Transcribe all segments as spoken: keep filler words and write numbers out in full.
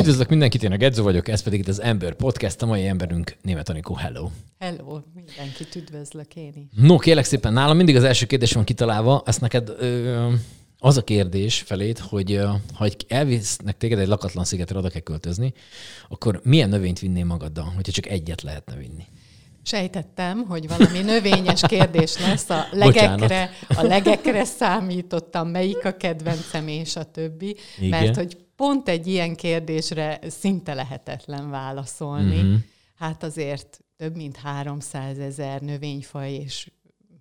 Üdvözlök mindenkit, én a Gedzo vagyok, ez pedig itt az Embör Podcast, a mai emberünk Németh Anikó, hello! Hello, mindenkit üdvözlök én is. No, kérlek szépen, nálam mindig az első kérdés van kitalálva, ezt neked ö, az a kérdés felét, hogy ö, ha elvisznek téged egy lakatlan szigetre, oda kell költözni, akkor milyen növényt vinnél magaddal, hogyha csak egyet lehetne vinni? Sejtettem, hogy valami növényes kérdés lesz, a legekre, a legekre számítottam, melyik a kedvencem és a többi, igen. Mert hogy pont egy ilyen kérdésre szinte lehetetlen válaszolni. Mm-hmm. Hát azért több mint háromszázezer növényfaj és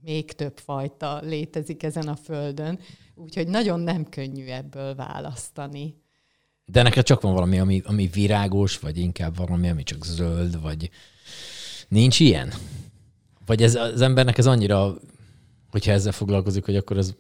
még több fajta létezik ezen a földön, úgyhogy nagyon nem könnyű ebből választani. De neked csak van valami, ami, ami virágos, vagy inkább valami, ami csak zöld, vagy nincs ilyen? Vagy ez, az embernek ez annyira, hogyha ezzel foglalkozik, hogy akkor ez...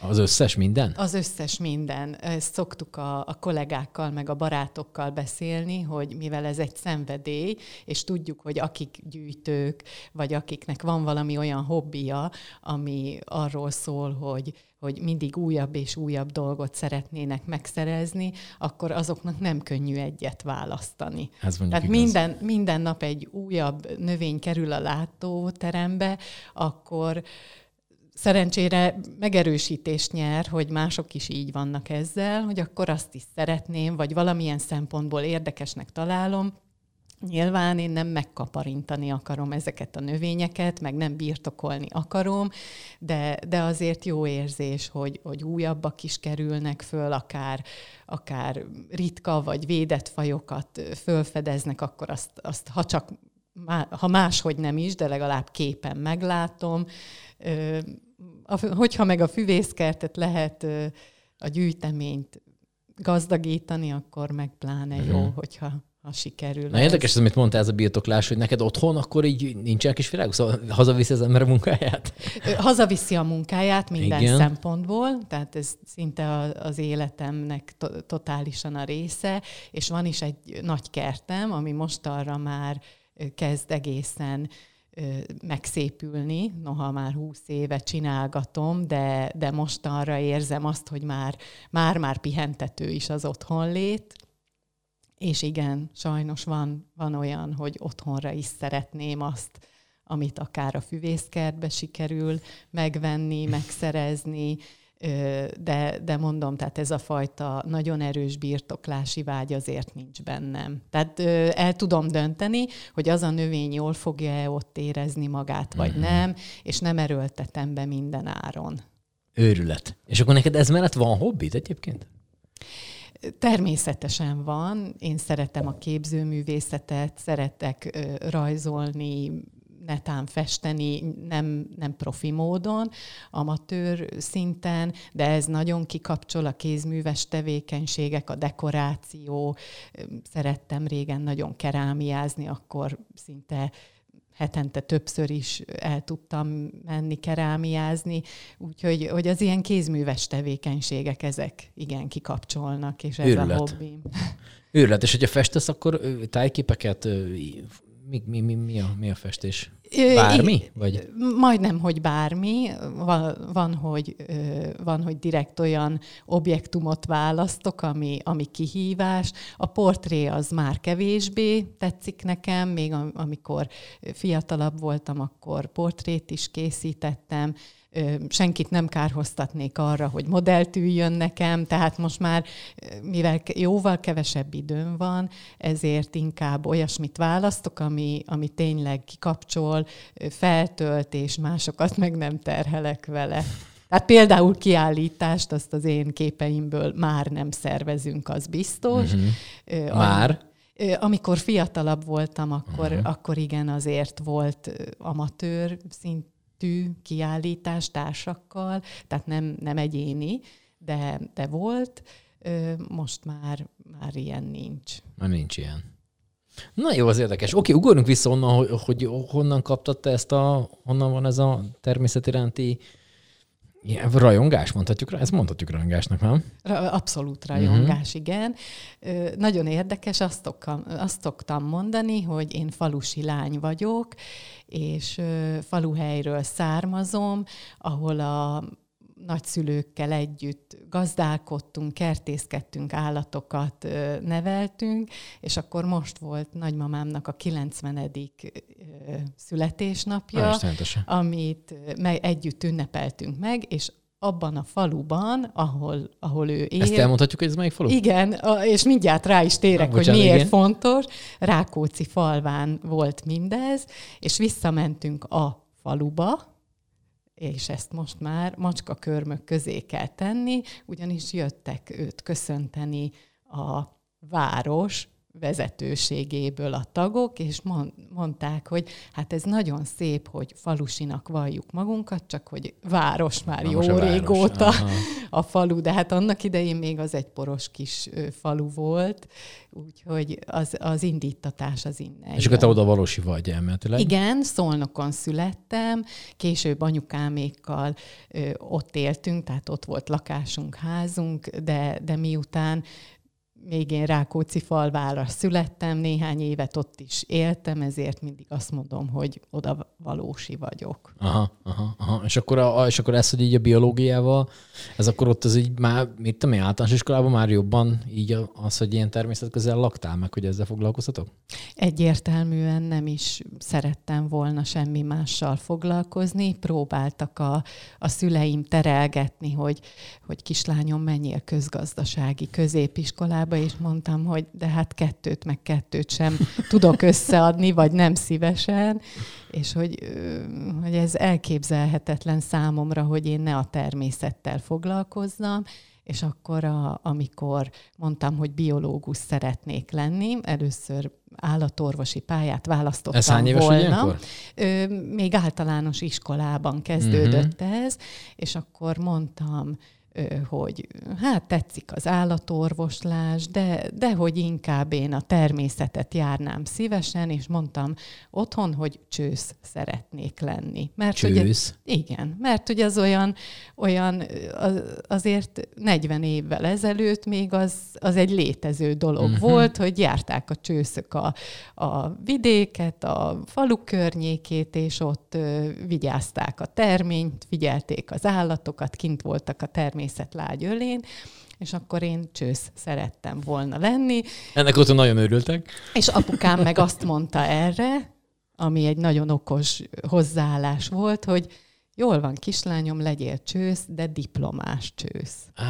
Az összes minden? Az összes minden. Ezt szoktuk a, a kollégákkal, meg a barátokkal beszélni, hogy mivel ez egy szenvedély, és tudjuk, hogy akik gyűjtők, vagy akiknek van valami olyan hobbija, ami arról szól, hogy, hogy mindig újabb és újabb dolgot szeretnének megszerezni, akkor azoknak nem könnyű egyet választani. Tehát minden, minden nap egy újabb növény kerül a látóterembe, akkor... Szerencsére megerősítést nyer, hogy mások is így vannak ezzel, hogy akkor azt is szeretném, vagy valamilyen szempontból érdekesnek találom. Nyilván én nem megkaparintani akarom ezeket a növényeket, meg nem birtokolni akarom, de, de azért jó érzés, hogy, hogy újabbak is kerülnek föl, akár, akár ritka vagy védett fajokat fölfedeznek, akkor azt, azt ha csak... ha máshogy nem is, de legalább képen meglátom. Hogyha meg a füvészkertet lehet a gyűjteményt gazdagítani, akkor meg pláne jó, jó hogyha ha sikerül. Na érdekes ez, amit mondtál, ez a birtoklás, hogy neked otthon akkor így nincsen kis virágok, szóval hazaviszi az ember a munkáját? Hazaviszi a munkáját minden igen. szempontból, tehát ez szinte az életemnek to- totálisan a része, és van is egy nagy kertem, ami mostanra már kezd egészen ö, megszépülni, noha már húsz éve csinálgatom, de, de mostanra érzem azt, hogy már, már, már pihentető is az otthonlét. És igen, sajnos van, van olyan, hogy otthonra is szeretném azt, amit akár a füvészkertbe sikerül megvenni, megszerezni, ö, de, de mondom, tehát ez a fajta nagyon erős birtoklási vágy azért nincs bennem. Tehát ö, el tudom dönteni, hogy az a növény jól fogja-e ott érezni magát, vagy mm-hmm. nem, és nem erőltetem be minden áron. Őrület. És akkor neked ez mellett van hobbid egyébként? Természetesen van. Én szeretem a képzőművészetet, szeretek ö, rajzolni, netán festeni, nem, nem profi módon, amatőr szinten, de ez nagyon kikapcsol a kézműves tevékenységek, a dekoráció. Szerettem régen nagyon kerámiázni, akkor szinte hetente többször is el tudtam menni kerámiázni, úgyhogy hogy az ilyen kézműves tevékenységek, ezek igen kikapcsolnak, és ez Őrület. A hobbim. Őrület, és hogyha festesz, akkor tájképeket... Mi, mi, mi, mi, a, mi a festés? Bármi? Vagy? Majdnem, hogy bármi. Van, van, hogy, van, hogy direkt olyan objektumot választok, ami, ami kihívás. A portré az már kevésbé tetszik nekem. Még amikor fiatalabb voltam, akkor portrét is készítettem. Senkit nem kárhoztatnék arra, hogy modellt üljön nekem, tehát most már, mivel jóval kevesebb időm van, ezért inkább olyasmit választok, ami, ami tényleg kikapcsol, feltölt, és másokat meg nem terhelek vele. Tehát például kiállítást, azt az én képeimből már nem szervezünk, az biztos. Mm-hmm. Már? Amikor fiatalabb voltam, akkor, mm-hmm. akkor igen, azért volt amatőr szint, tű, kiállítás társakkal, tehát nem, nem egyéni, de, de volt, most már, már ilyen nincs. Már nincs ilyen. Na jó, az érdekes. Oké, ugorjunk vissza onnan, hogy, hogy honnan kaptad te ezt a, honnan van ez a természet iránti ilyen rajongás, mondhatjuk rá? Ezt mondhatjuk rajongásnak, nem? Abszolút rajongás, uh-huh. igen. Ö, nagyon érdekes, azt szoktam, azt szoktam mondani, hogy én falusi lány vagyok, és ö, faluhelyről származom, ahol a nagyszülőkkel együtt gazdálkodtunk, kertészkedtünk, állatokat neveltünk, és akkor most volt nagymamámnak a kilencvenedik születésnapja, Istenetesen. amit együtt ünnepeltünk meg, és abban a faluban, ahol, ahol ő él. Ezt elmondhatjuk, hogy ez melyik falu? Igen, és mindjárt rá is térek, Na, hogy bocsánat, miért igen. fontos. Rákóczi falván volt mindez, és visszamentünk a faluba, és ezt most már macskakörmök közé kell tenni, ugyanis jöttek őt köszönteni a város vezetőségéből a tagok, és mondták, hogy hát ez nagyon szép, hogy falusinak valljuk magunkat, csak hogy város már Na, jó a régóta város. a falu, de hát annak idején még az egy poros kis falu volt, úgyhogy az, az indítatás az innen. És akkor te oda valósi vagy elméletileg? Igen, Szolnokon születtem, később anyukámékkal ö, ott éltünk, tehát ott volt lakásunk, házunk, de, de miután még én Rákóczi falvára születtem, néhány évet ott is éltem, ezért mindig azt mondom, hogy oda valósi vagyok. Aha, aha, aha. És akkor, a, és akkor ez, hogy így a biológiával, ez akkor ott az így már, mit tudom én, általános iskolában már jobban így az, hogy ilyen természet közel laktál meg, hogy ezzel foglalkoztatok? Egyértelműen nem is szerettem volna semmi mással foglalkozni. Próbáltak a, a szüleim terelgetni, hogy, hogy kislányom, menjél közgazdasági középiskolába, és mondtam, hogy de hát kettőt meg kettőt sem tudok összeadni, vagy nem szívesen, és hogy, hogy ez elképzelhetetlen számomra, hogy én ne a természettel foglalkozzam, és akkor, a, amikor mondtam, hogy biológus szeretnék lenni, először állatorvosi pályát választottam ez hány éves volna. Ö, még általános iskolában kezdődött mm-hmm. ez, és akkor mondtam, hogy hát tetszik az állatorvoslás, de, de hogy inkább én a természetet járnám szívesen, és mondtam otthon, hogy csősz szeretnék lenni. Mert csősz? Ugye, igen, mert ugye az olyan, olyan az, azért negyven évvel ezelőtt még az, az egy létező dolog uh-huh. volt, hogy járták a csőszök a, a vidéket, a falu környékét, és ott uh, vigyázták a terményt, figyelték az állatokat, kint voltak a termény lágy ölén, és akkor én csősz szerettem volna lenni. Ennek otthon nagyon örültek. És apukám meg azt mondta erre, ami egy nagyon okos hozzáállás volt, hogy jól van, kislányom, legyél csősz, de diplomás csősz. Ah,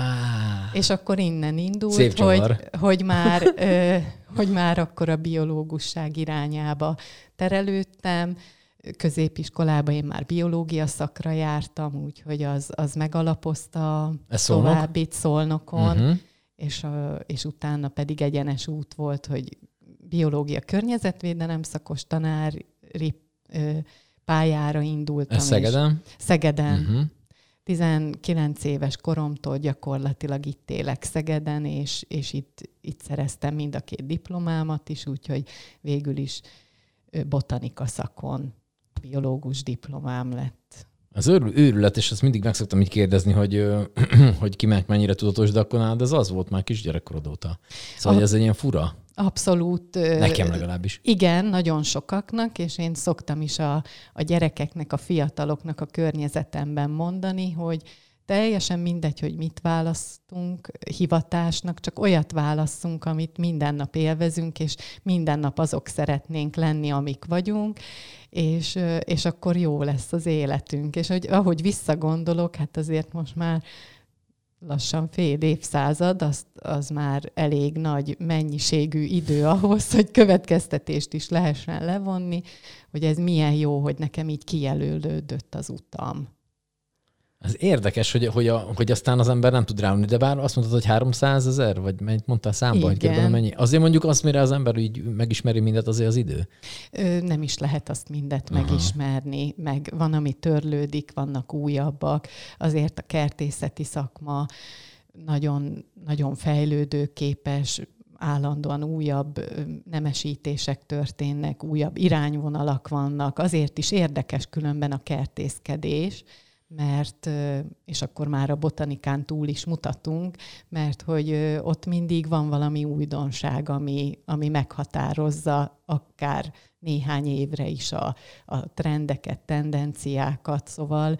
és akkor innen indult, hogy, hogy, már, ö, hogy már akkor a biológusság irányába terelődtem. Középiskolában én már biológia szakra jártam, úgyhogy az, az megalapozta Szolnok? továbbit Szolnokon, uh-huh. és, a, és utána pedig egyenes út volt, hogy biológia környezetvédelem szakos tanári ö, pályára indultam. Ez Szegeden? Szegeden. Uh-huh. tizenkilenc éves koromtól gyakorlatilag itt élek Szegeden, és, és itt, itt szereztem mind a két diplomámat is, úgyhogy végül is botanika szakon biológus diplomám lett. Az őrület, és azt mindig meg szoktam így kérdezni, hogy, hogy kinek mennyire tudatos, de akkor nálad ez az volt már kisgyerekkorod óta. Szóval ez egy ilyen fura? Abszolút. Nekem legalábbis. Igen, nagyon sokaknak, és én szoktam is a, a gyerekeknek, a fiataloknak a környezetemben mondani, hogy teljesen mindegy, hogy mit választunk hivatásnak, csak olyat válasszunk, amit minden nap élvezünk, és minden nap azok szeretnénk lenni, amik vagyunk, és, és akkor jó lesz az életünk. És hogy, ahogy visszagondolok, hát azért most már lassan fél évszázad, az, az már elég nagy mennyiségű idő ahhoz, hogy következtetést is lehessen levonni, hogy ez milyen jó, hogy nekem így kijelölődött az utam. Ez érdekes, hogy, hogy, a, hogy aztán az ember nem tud ráülni, de bár azt mondtad, hogy háromszázezer, vagy mennyit mondtál számba, hogy körülbelül mennyi. Azért mondjuk azt, mire az ember így megismeri mindet, azért az idő? Ö, nem is lehet azt mindet Aha. megismerni, meg van, ami törlődik, vannak újabbak, azért a kertészeti szakma nagyon, nagyon fejlődőképes, állandóan újabb nemesítések történnek, újabb irányvonalak vannak, azért is érdekes különben a kertészkedés, mert, és akkor már a botanikán túl is mutatunk, mert hogy ott mindig van valami újdonság, ami, ami meghatározza akár néhány évre is a, a trendeket, tendenciákat, szóval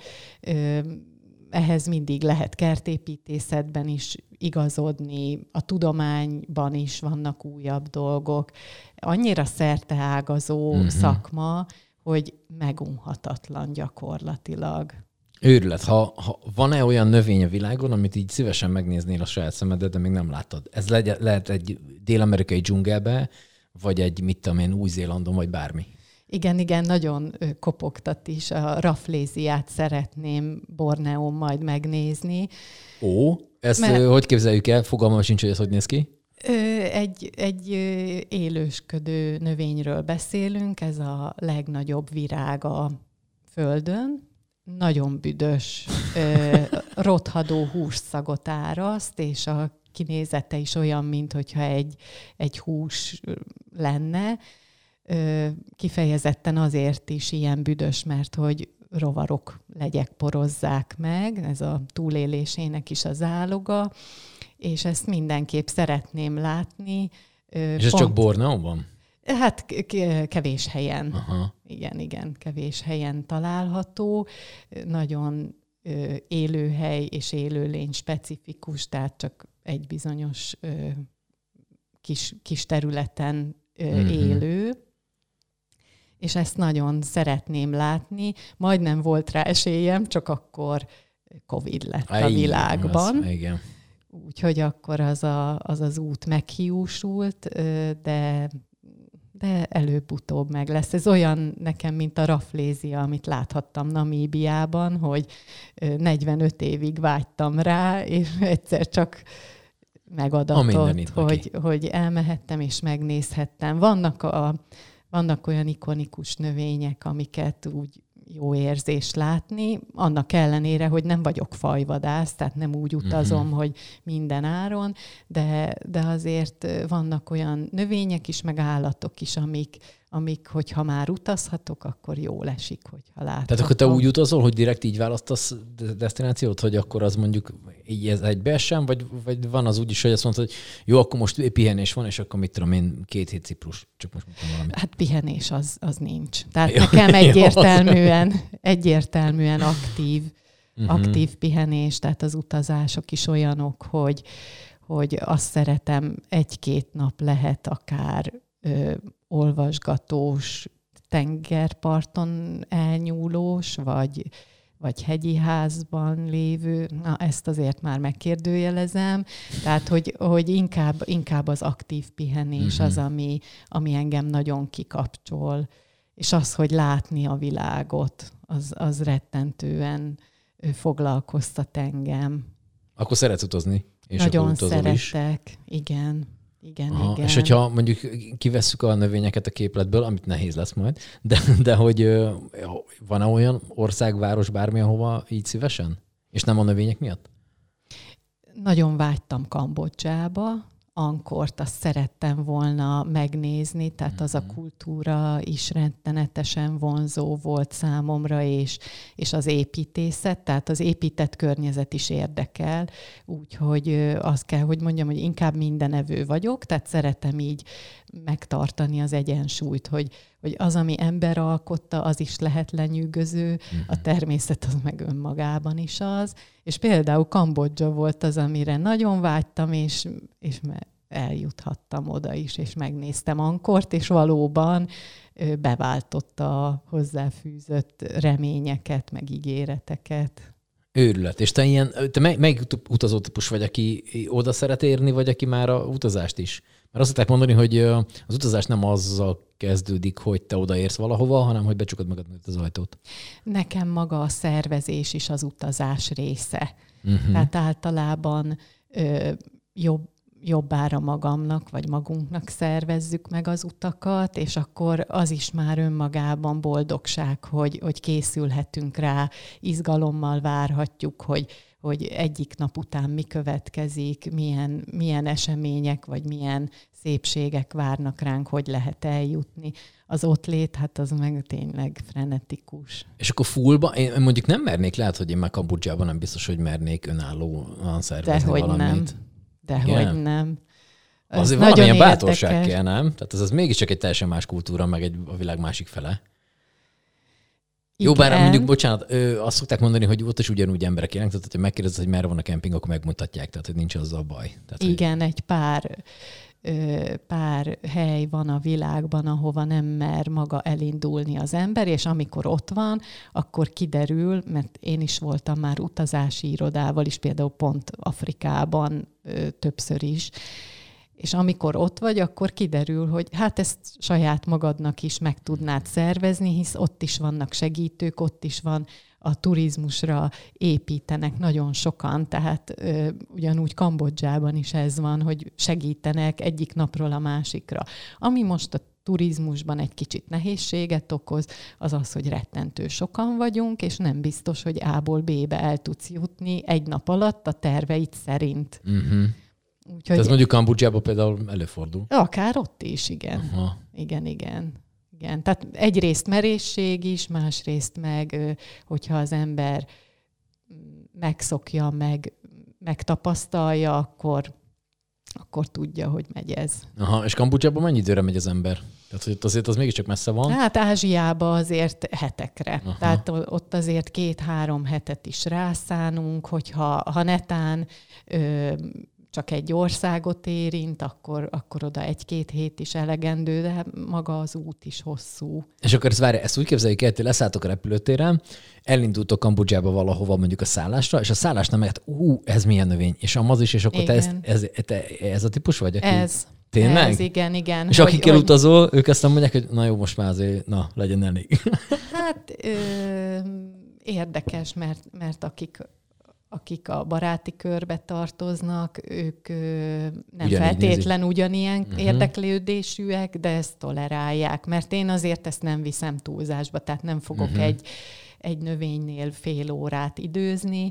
ehhez mindig lehet kertépítészetben is igazodni, a tudományban is vannak újabb dolgok. Annyira szerteágazó uh-huh. szakma, hogy megunhatatlan gyakorlatilag. Őrület. Ha, ha van-e olyan növény a világon, amit így szívesen megnéznél a saját szemedet, de még nem láttad? Ez le- lehet egy dél-amerikai dzsungelbe, vagy egy, mit tudom én, Új-Zélandon, vagy bármi. Igen, igen, nagyon kopogtat is. A Rafflesiát szeretném Borneón majd megnézni. Ó, ezt mert... hogy képzeljük el? Fogalmam sincs, hogy ez hogy néz ki? Egy, egy élősködő növényről beszélünk, ez a legnagyobb virág a Földön. Nagyon büdös, rothadó hússzagot áraszt, és a kinézete is olyan, mintha egy, egy hús lenne. Kifejezetten azért is ilyen büdös, mert hogy rovarok legyek porozzák meg, ez a túlélésének is a záloga, és ezt mindenképp szeretném látni. És Pont... ez csak Borneóban? Hát kevés helyen. Aha. Igen, igen, kevés helyen található. Nagyon élőhely és élőlény specifikus, tehát csak egy bizonyos kis, kis területen mm-hmm. élő, és ezt nagyon szeretném látni. Majdnem volt rá esélyem, csak akkor Covid lett a igen, világban. Az, igen. Úgyhogy akkor az, a, az az út meghiúsult, de, de előbb-utóbb meg lesz. Ez olyan nekem, mint a Rafflesia, amit láthattam Namíbiában, hogy negyvenöt évig vágytam rá, és egyszer csak megadatott, hogy, hogy elmehettem és megnézhettem. Vannak, a, vannak olyan ikonikus növények, amiket úgy jó érzés látni, annak ellenére, hogy nem vagyok fajvadász, tehát nem úgy utazom, uh-huh. hogy minden áron, de, de azért vannak olyan növények is, meg állatok is, amik, amik, hogyha már utazhatok, akkor jól esik, hogyha láthatok. Tehát akkor te úgy utazol, hogy direkt így választasz desztinációt, hogy akkor az mondjuk így ez egybeessen, vagy, vagy van az úgy is, hogy azt mondtad, hogy jó, akkor most pihenés van, és akkor mit tudom én, két hét Ciprus. Csak most mondtam valamit. Hát pihenés az, az nincs. Tehát jó, nekem egyértelműen, egyértelműen aktív, uh-huh. aktív pihenés, tehát az utazások is olyanok, hogy, hogy azt szeretem, egy-két nap lehet akár ö, olvasgatós, tengerparton elnyúlós, vagy, vagy hegyi házban lévő, na ezt azért már megkérdőjelezem, tehát hogy, hogy inkább, inkább az aktív pihenés az, ami, ami engem nagyon kikapcsol, és az, hogy látni a világot, az, az rettentően foglalkoztat engem. Akkor szeretsz utazni? És nagyon szeretek, is. igen. Igen, Aha, igen. És hogyha mondjuk kivesszük a növényeket a képletből, amit nehéz lesz majd, de, de hogy van-e olyan ország, város, bármi, ahova így szívesen? És nem a növények miatt? Nagyon vágytam Kambodzsába. Angkort azt szerettem volna megnézni, tehát az a kultúra is rettenetesen vonzó volt számomra, és, és az építészet, tehát az épített környezet is érdekel, úgyhogy azt kell, hogy mondjam, hogy inkább mindenevő vagyok, tehát szeretem így megtartani az egyensúlyt, hogy, hogy az, ami ember alkotta, az is lehet lenyűgöző, a természet az meg önmagában is az, és például Kambodzsa volt az, amire nagyon vágytam, és, és eljuthattam oda is, és megnéztem Angkort, és valóban beváltotta a hozzáfűzött reményeket, meg ígéreteket. Őrület. És te ilyen, te mely, melyik utazótípus vagy, aki oda szeret érni, vagy aki már a utazást is? Mert azt szokták mondani, hogy az utazás nem azzal kezdődik, hogy te odaérsz valahova, hanem hogy becsukod magadnak az ajtót. Nekem maga a szervezés is az utazás része. Uh-huh. Tehát általában ö, jobb, jobbára magamnak, vagy magunknak szervezzük meg az utakat, és akkor az is már önmagában boldogság, hogy, hogy készülhetünk rá, izgalommal várhatjuk, hogy hogy egyik nap után mi következik, milyen, milyen események, vagy milyen szépségek várnak ránk, hogy lehet eljutni. Az ott lét, hát az meg tényleg frenetikus. És akkor fullba, én mondjuk nem mernék, lehet, hogy én már Kambodzsában nem biztos, hogy mernék önállóan szervezni Dehogy valamit. Dehogy nem. Dehogy nem. Azért valamilyen bátorság kell, nem? Tehát ez az mégiscsak egy teljesen más kultúra, meg egy, a világ másik fele. Jó, igen. Bár mondjuk, bocsánat, ö, azt szokták mondani, hogy ott is ugyanúgy emberek élnek, tehát ha megkérdezed, hogy merre van a kemping, akkor megmutatják, tehát hogy nincs azzal baj. Tehát, igen, hogy... egy pár, ö, pár hely van a világban, ahova nem mer maga elindulni az ember, és amikor ott van, akkor kiderül, mert én is voltam már utazási irodával is, például pont Afrikában ö, többször is, és amikor ott vagy, akkor kiderül, hogy hát ezt saját magadnak is meg tudnád szervezni, hisz ott is vannak segítők, ott is van a turizmusra építenek nagyon sokan, tehát ö, ugyanúgy Kambodzsában is ez van, hogy segítenek egyik napról a másikra. Ami most a turizmusban egy kicsit nehézséget okoz, az az, hogy rettentő sokan vagyunk, és nem biztos, hogy A-ból B-be el tudsz jutni egy nap alatt a terveid szerint. Uh-huh. Úgyhogy... Ez mondjuk Kambodzsában például előfordul. Akár ott is, igen. Aha. Igen, igen. igen. Tehát egyrészt merészség is, másrészt meg, hogyha az ember megszokja, meg, megtapasztalja, akkor, akkor tudja, hogy megy ez. Aha, és Kambodzsában mennyi időre megy az ember? Tehát hogy azért az mégiscsak messze van. Hát Ázsiában azért hetekre. Aha. Tehát ott azért két-három hetet is rászánunk, hogyha ha netán... Ö, csak egy országot érint, akkor, akkor oda egy-két hét is elegendő, de maga az út is hosszú. És akkor ezt várja, ezt úgy képzeljük el, hogy leszálltok a repülőtéren, elindultok Kambodzsába valahova mondjuk a szállásra, és a szállásnál meg, ú, ez milyen növény, és amaz is, és akkor te, ezt, ez, te ez a típus vagy? Aki... Ez. Tényleg? Ez, igen, igen. És hogy, akikkel hogy... utazol, ők aztán mondják, hogy na jó, most már azért, na, legyen elég. Hát ö, érdekes, mert, mert akik... akik a baráti körbe tartoznak, ők nem ugyanígy feltétlen nézik. Ugyanilyen uh-huh. érdeklődésűek, de ezt tolerálják, mert én azért ezt nem viszem túlzásba, tehát nem fogok uh-huh. egy, egy növénynél fél órát időzni,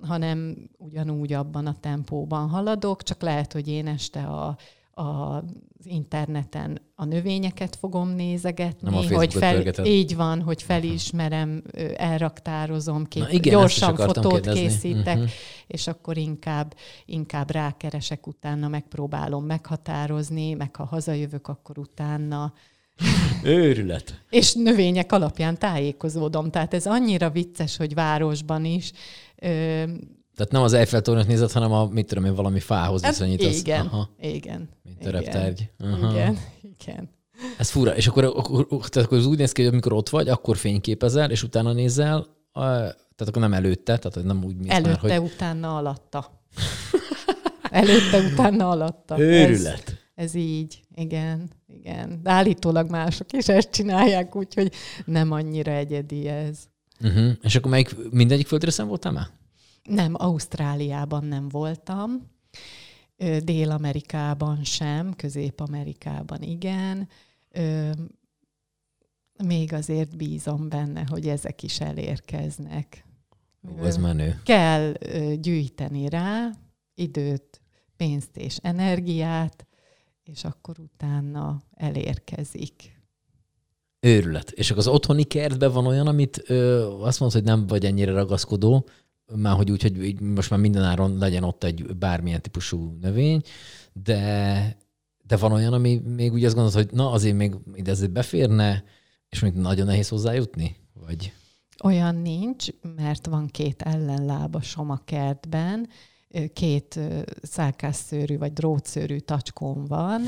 hanem ugyanúgy abban a tempóban haladok, csak lehet, hogy én este a az interneten a növényeket fogom nézegetni, hogy fel, így van, hogy felismerem, elraktározom, kép, igen, gyorsan fotót kérdezni. Készítek, uh-huh. és akkor inkább, inkább rákeresek utána, megpróbálom meghatározni, meg ha hazajövök, akkor utána. Őrület! És növények alapján tájékozódom. Tehát ez annyira vicces, hogy városban is... Ö, Tehát nem az Eiffel-tornyot nézed, hanem a, mit tudom én, valami fához viszonyítasz. Igen, aha. igen. Mint a reptárgy. Igen, igen. Ez fura. És akkor, akkor, tehát akkor úgy néz ki, hogy amikor ott vagy, akkor fényképezel, és utána nézel, tehát akkor nem előtte, tehát nem úgy néz előtte, már, hogy... Előtte, utána, alatta. előtte, utána, alatta. Őrület. Ez, ez így. Igen, igen. De állítólag mások is ezt csinálják, úgyhogy nem annyira egyedi ez. Uh-huh. És akkor melyik, mindegyik földrészen voltál már? Nem, Ausztráliában nem voltam, Dél-Amerikában sem, Közép-Amerikában igen. Még azért bízom benne, hogy ezek is elérkeznek. Ó, ez menő. Kell gyűjteni rá időt, pénzt és energiát, és akkor utána elérkezik. Őrület. És akkor az otthoni kertben van olyan, amit ö, azt mondod, hogy nem vagy ennyire ragaszkodó, már hogy úgy, hogy most már mindenáron legyen ott egy bármilyen típusú növény, de, de van olyan, ami még úgy azt gondolod, hogy na azért még ide ezért beférne, és még nagyon nehéz hozzájutni? Vagy? Olyan nincs, mert van két ellenlábasom a kertben, két szálkásszőrű vagy drótszőrű tacskóm van,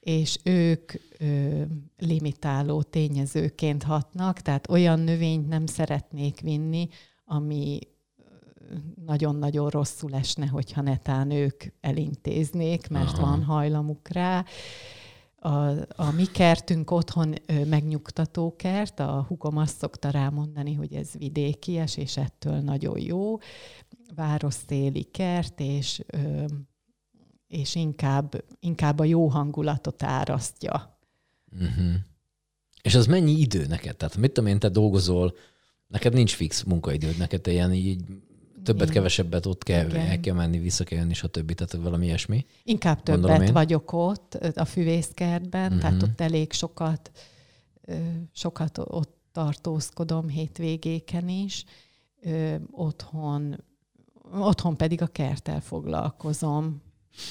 és ők ö, limitáló tényezőként hatnak, tehát olyan növényt nem szeretnék vinni, ami nagyon-nagyon rosszul esne, hogyha netán ők elintéznék, mert aha. van hajlamuk rá. A, a mi kertünk otthon megnyugtató kert, a húgom azt szokta rámondani, hogy ez vidékies, és ettől nagyon jó. Városszéli kert, és, és inkább, inkább a jó hangulatot árasztja. Uh-huh. És az mennyi idő neked? Tehát mit tudom én, te dolgozol, neked nincs fix munkaidőd, neked ilyen így többet, én... kevesebbet ott kell, el kell menni, vissza kell jönni, stb. Tehát valami ilyesmi. Inkább többet vagyok ott, a Füvészkertben, uh-huh. tehát ott elég sokat, sokat ott tartózkodom hétvégéken is. Otthon, otthon pedig a kerttel foglalkozom.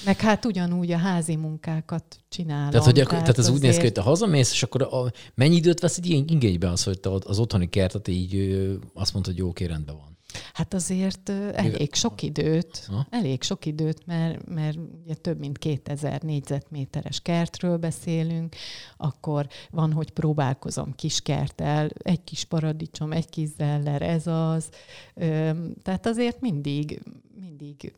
Meg hát ugyanúgy a házi munkákat csinálom. Tehát, hogy akkor, tehát az azért... úgy néz ki, hogy te hazamész, és akkor a, mennyi időt vesz egy igénybe az, hogy te az otthoni kertet így azt mondtad, hogy jó, oké, rendben van. Hát azért elég sok időt, ha? elég sok időt, mert, mert ugye több mint kétezer négyzetméteres kertről beszélünk, akkor van, hogy próbálkozom kis kerttel, egy kis paradicsom, egy kis zeller, ez az. Tehát azért mindig, mindig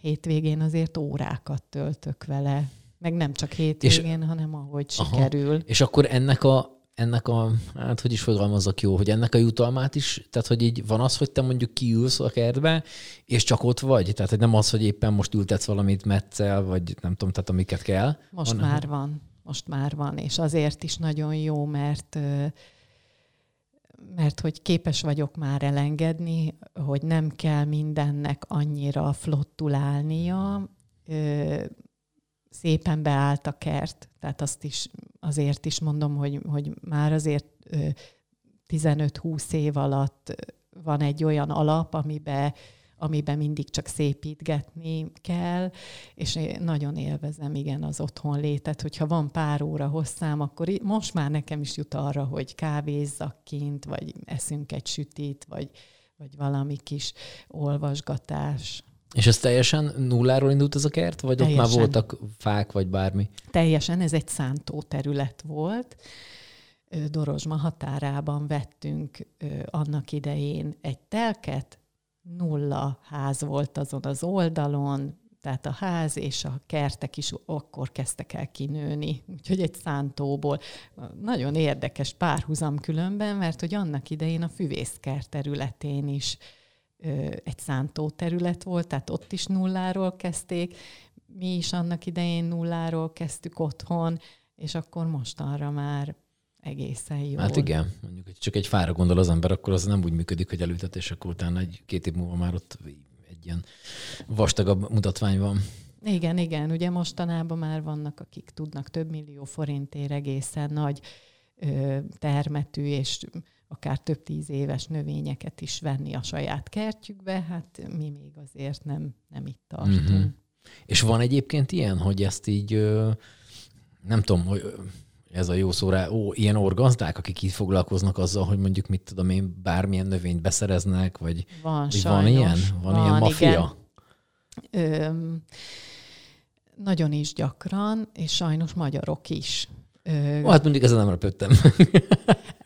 hétvégén azért órákat töltök vele. Meg nem csak hétvégén, és, hanem ahogy aha, sikerül. És akkor ennek a ennek a, hát hogy is fogalmazzak jó, hogy ennek a jutalmát is, tehát hogy így van az, hogy te mondjuk kiülsz a kertbe, és csak ott vagy? Tehát nem az, hogy éppen most ültetsz valamit metszel, vagy nem tudom, tehát amiket kell. Most van, már van, most már van, és azért is nagyon jó, mert, mert hogy képes vagyok már elengedni, hogy nem kell mindennek annyira flottulálnia, szépen beállt a kert. Tehát azt is, azért is mondom, hogy, hogy már azért tizenöt-húsz év alatt van egy olyan alap, amiben, amiben mindig csak szépítgetni kell, és én nagyon élvezem, igen, az otthon létet. Hogyha van pár óra hosszám, akkor most már nekem is jut arra, hogy kávézzak kint, vagy eszünk egy sütit, vagy, vagy valami kis olvasgatás. És ez teljesen nulláról indult ez a kert? Vagy teljesen. Ott már voltak fák, vagy bármi? Teljesen, ez egy szántóterület volt. Dorozsma határában vettünk annak idején egy telket, nulla ház volt azon az oldalon, tehát a ház és a kertek is akkor kezdtek el kinőni. Úgyhogy egy szántóból. Nagyon érdekes párhuzam különben, mert hogy annak idején a Füvészkert területén is egy szántóterület volt, tehát ott is nulláról kezdték, mi is annak idején nulláról kezdtük otthon, és akkor mostanra már egészen jól. Hát igen, mondjuk, hogy csak egy fára gondol az ember, akkor az nem úgy működik, hogy elültetés, akkor utána egy-két év múlva már ott egy ilyen vastagabb mutatvány van. Igen, igen, ugye mostanában már vannak, akik tudnak több millió forintért egészen nagy ö, termetű és akár több tíz éves növényeket is venni a saját kertjükbe, hát mi még azért nem, nem itt tartunk. Mm-hmm. És van egyébként ilyen, hogy ezt így, nem tudom, hogy ez a jó szó rá, ó, ilyen orgazdák, akik így foglalkoznak azzal, hogy mondjuk mit tudom én, bármilyen növényt beszereznek, vagy van, sajnos, van ilyen? Van, van ilyen mafia? Ö, nagyon is gyakran, és sajnos magyarok is. Ö, hát mondjuk ezzel nem repődtem.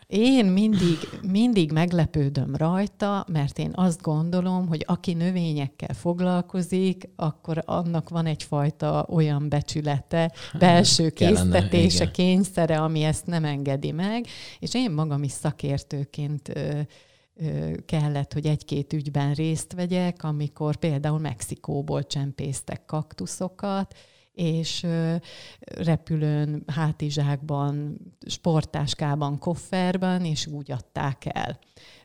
Én mindig, mindig meglepődöm rajta, mert én azt gondolom, hogy aki növényekkel foglalkozik, akkor annak van egyfajta olyan becsülete, belső késztetése, kényszere, ami ezt nem engedi meg. És én magam is szakértőként kellett, hogy egy-két ügyben részt vegyek, amikor például Mexikóból csempésztek kaktuszokat, és repülőn, hátizsákban, sporttáskában, kofferben, és úgy adták el.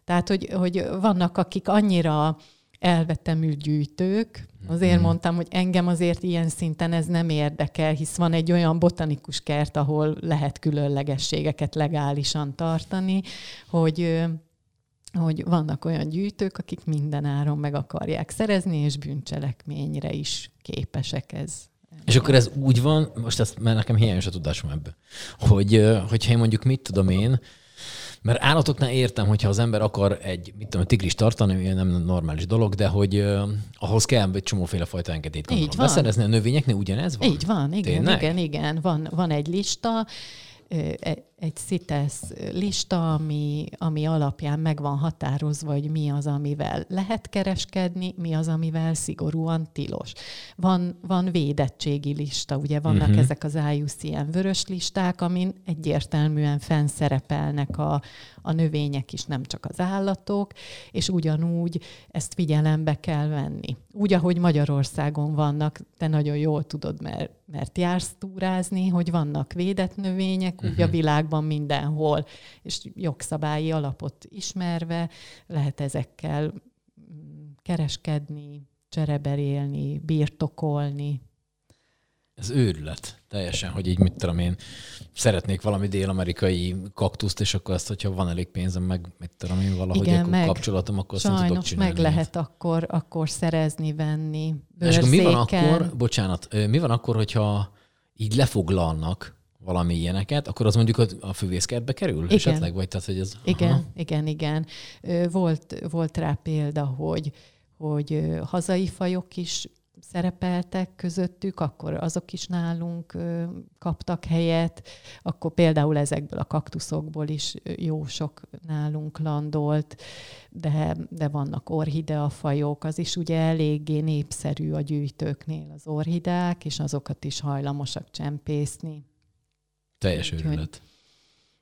Tehát, hogy, hogy vannak, akik annyira elvetemű gyűjtők, azért mondtam, hogy engem azért ilyen szinten ez nem érdekel, hisz van egy olyan botanikus kert, ahol lehet különlegességeket legálisan tartani, hogy... hogy vannak olyan gyűjtők, akik minden áron meg akarják szerezni, és bűncselekményre is képesek ez. És akkor ez úgy van, most ezt, mert nekem hiányos a tudásom ebből, hogy, hogyha én mondjuk mit tudom én, mert állatoknál értem, hogyha az ember akar egy, mit tudom, tigris tartani, nem normális dolog, de hogy uh, ahhoz kell egy csomóféle fajta engedélyt, gondolom, beszerezni. A növényeknél ugyanez van? Így van, igen, Tényleg? igen, igen. Van, van egy lista, egy CITES lista, ami, ami alapján meg van határozva, hogy mi az, amivel lehet kereskedni, mi az, amivel szigorúan tilos. Van, van védettségi lista, ugye vannak uh-huh. ezek az I U C N vörös listák, amin egyértelműen fennszerepelnek a, a növények is, nem csak az állatok, és ugyanúgy ezt figyelembe kell venni. Úgy, ahogy Magyarországon vannak, te nagyon jól tudod, mert, mert jársz túrázni, hogy vannak védett növények, uh-huh. úgy a világban mindenhol, és jogszabályi alapot ismerve lehet ezekkel kereskedni, csereberélni, birtokolni. Ez őrület. Teljesen, hogy így mit tudom én, szeretnék valami dél-amerikai kaktuszt, és akkor ezt, hogyha van elég pénzem, meg mit tudom én, valahogy igen, akkor meg, kapcsolatom, akkor sajnos azt nem tudok csinálni. meg lehet akkor, akkor szerezni, venni. És akkor mi van akkor, bocsánat, mi van akkor, hogyha így lefoglalnak valami ilyeneket, akkor az mondjuk a Füvészkertbe kerül igen. esetleg? Vagy tehát, hogy ez, igen, aha. igen, igen. Volt, volt rá példa, hogy, hogy hazai fajok is szerepeltek közöttük, akkor azok is nálunk kaptak helyet, akkor például ezekből a kaktuszokból is jó sok nálunk landolt, de, de vannak orhideafajok, az is ugye eléggé népszerű a gyűjtőknél az orhideák, és azokat is hajlamosak csempészni. Teljes őrület.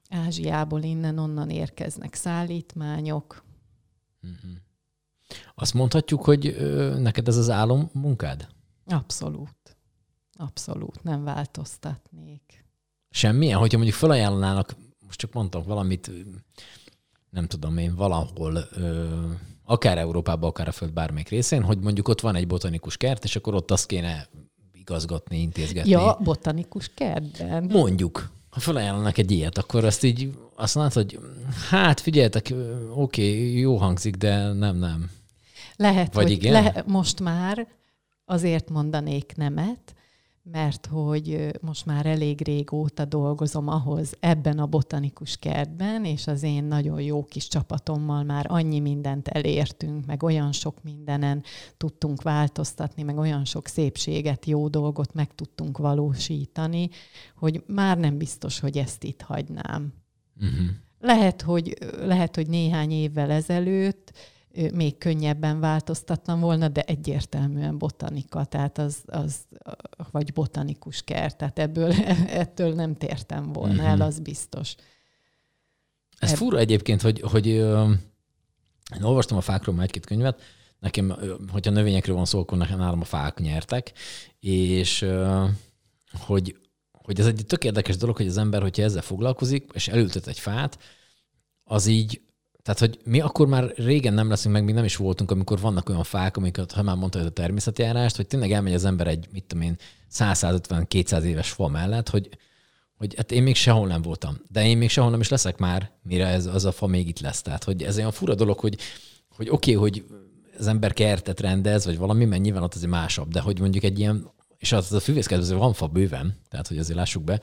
Ázsiából innen-onnan érkeznek szállítmányok. Uh-huh. Azt mondhatjuk, hogy ö, neked ez az álom munkád? Abszolút. Abszolút. Nem változtatnék. Semmilyen? Hogyha mondjuk felajánlanának, most csak mondtam valamit, nem tudom én, valahol, ö, akár Európában, akár a föld bármelyik részén, hogy mondjuk ott van egy botanikus kert, és akkor ott azt kéne igazgatni, intézgetni. Ja, botanikus kertben. Mondjuk. Ha felajánlanak egy ilyet, akkor azt így azt mondod, hogy hát figyeljetek, oké, okay, jó hangzik, de nem, nem. Lehet, Vagy hogy le, most már azért mondanék nemet, mert hogy most már elég régóta dolgozom ahhoz ebben a botanikus kertben, és az én nagyon jó kis csapatommal már annyi mindent elértünk, meg olyan sok mindenen tudtunk változtatni, meg olyan sok szépséget, jó dolgot meg tudtunk valósítani, hogy már nem biztos, hogy ezt itt hagynám. Uh-huh. Lehet, hogy, lehet, hogy néhány évvel ezelőtt még könnyebben változtattam volna, de egyértelműen botanika, tehát az, az vagy botanikus kert, tehát ebből, ettől nem tértem volna uh-huh. el, az biztos. Ez Ebb... fura egyébként, hogy, hogy ö, én olvastam a fákról már egy-két könyvet, nekem, hogyha növényekről van szó, akkor nekem nálam a fák nyertek, és ö, hogy, hogy ez egy tök érdekes dolog, hogy az ember, hogyha ezzel foglalkozik, és elültet egy fát, az így, tehát, hogy mi akkor már régen nem leszünk, meg még nem is voltunk, amikor vannak olyan fák, amiket, ha már mondta, hogy a természetjárást, hogy tényleg elmegy az ember egy, mit tudom én, száz-százötven-kétszáz éves fa mellett, hogy, hogy hát én még sehol nem voltam, de én még sehol nem is leszek már, mire ez, az a fa még itt lesz. Tehát, hogy ez olyan fura dolog, hogy, hogy oké, okay, hogy az ember kertet rendez, vagy valami, mert nyilván ott azért másabb, de hogy mondjuk egy ilyen, és az a füvészkertben van fa bőven, tehát, hogy azért lássuk be,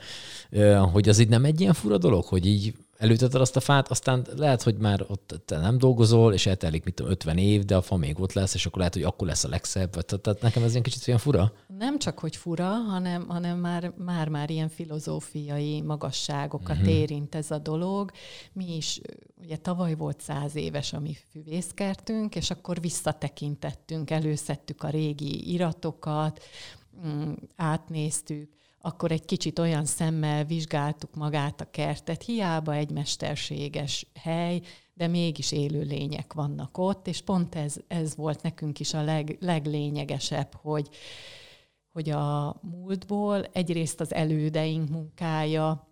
hogy az így nem egy ilyen fura dolog, hogy így elülteted azt a fát, aztán lehet, hogy már ott te nem dolgozol, és eltelik mit tudom, ötven év, de a fa még ott lesz, és akkor lehet, hogy akkor lesz a legszebb. Tehát nekem ez ilyen kicsit olyan fura? Nem csak, hogy fura, hanem, hanem már, már, már ilyen filozófiai magasságokat uh-huh. érint ez a dolog. Mi is, ugye tavaly volt száz éves a mi füvészkertünk, és akkor visszatekintettünk, előszedtük a régi iratokat, átnéztük, akkor egy kicsit olyan szemmel vizsgáltuk magát a kertet. Hiába egy mesterséges hely, de mégis élő lények vannak ott, és pont ez, ez volt nekünk is a leg, leglényegesebb, hogy, hogy a múltból egyrészt az elődeink munkája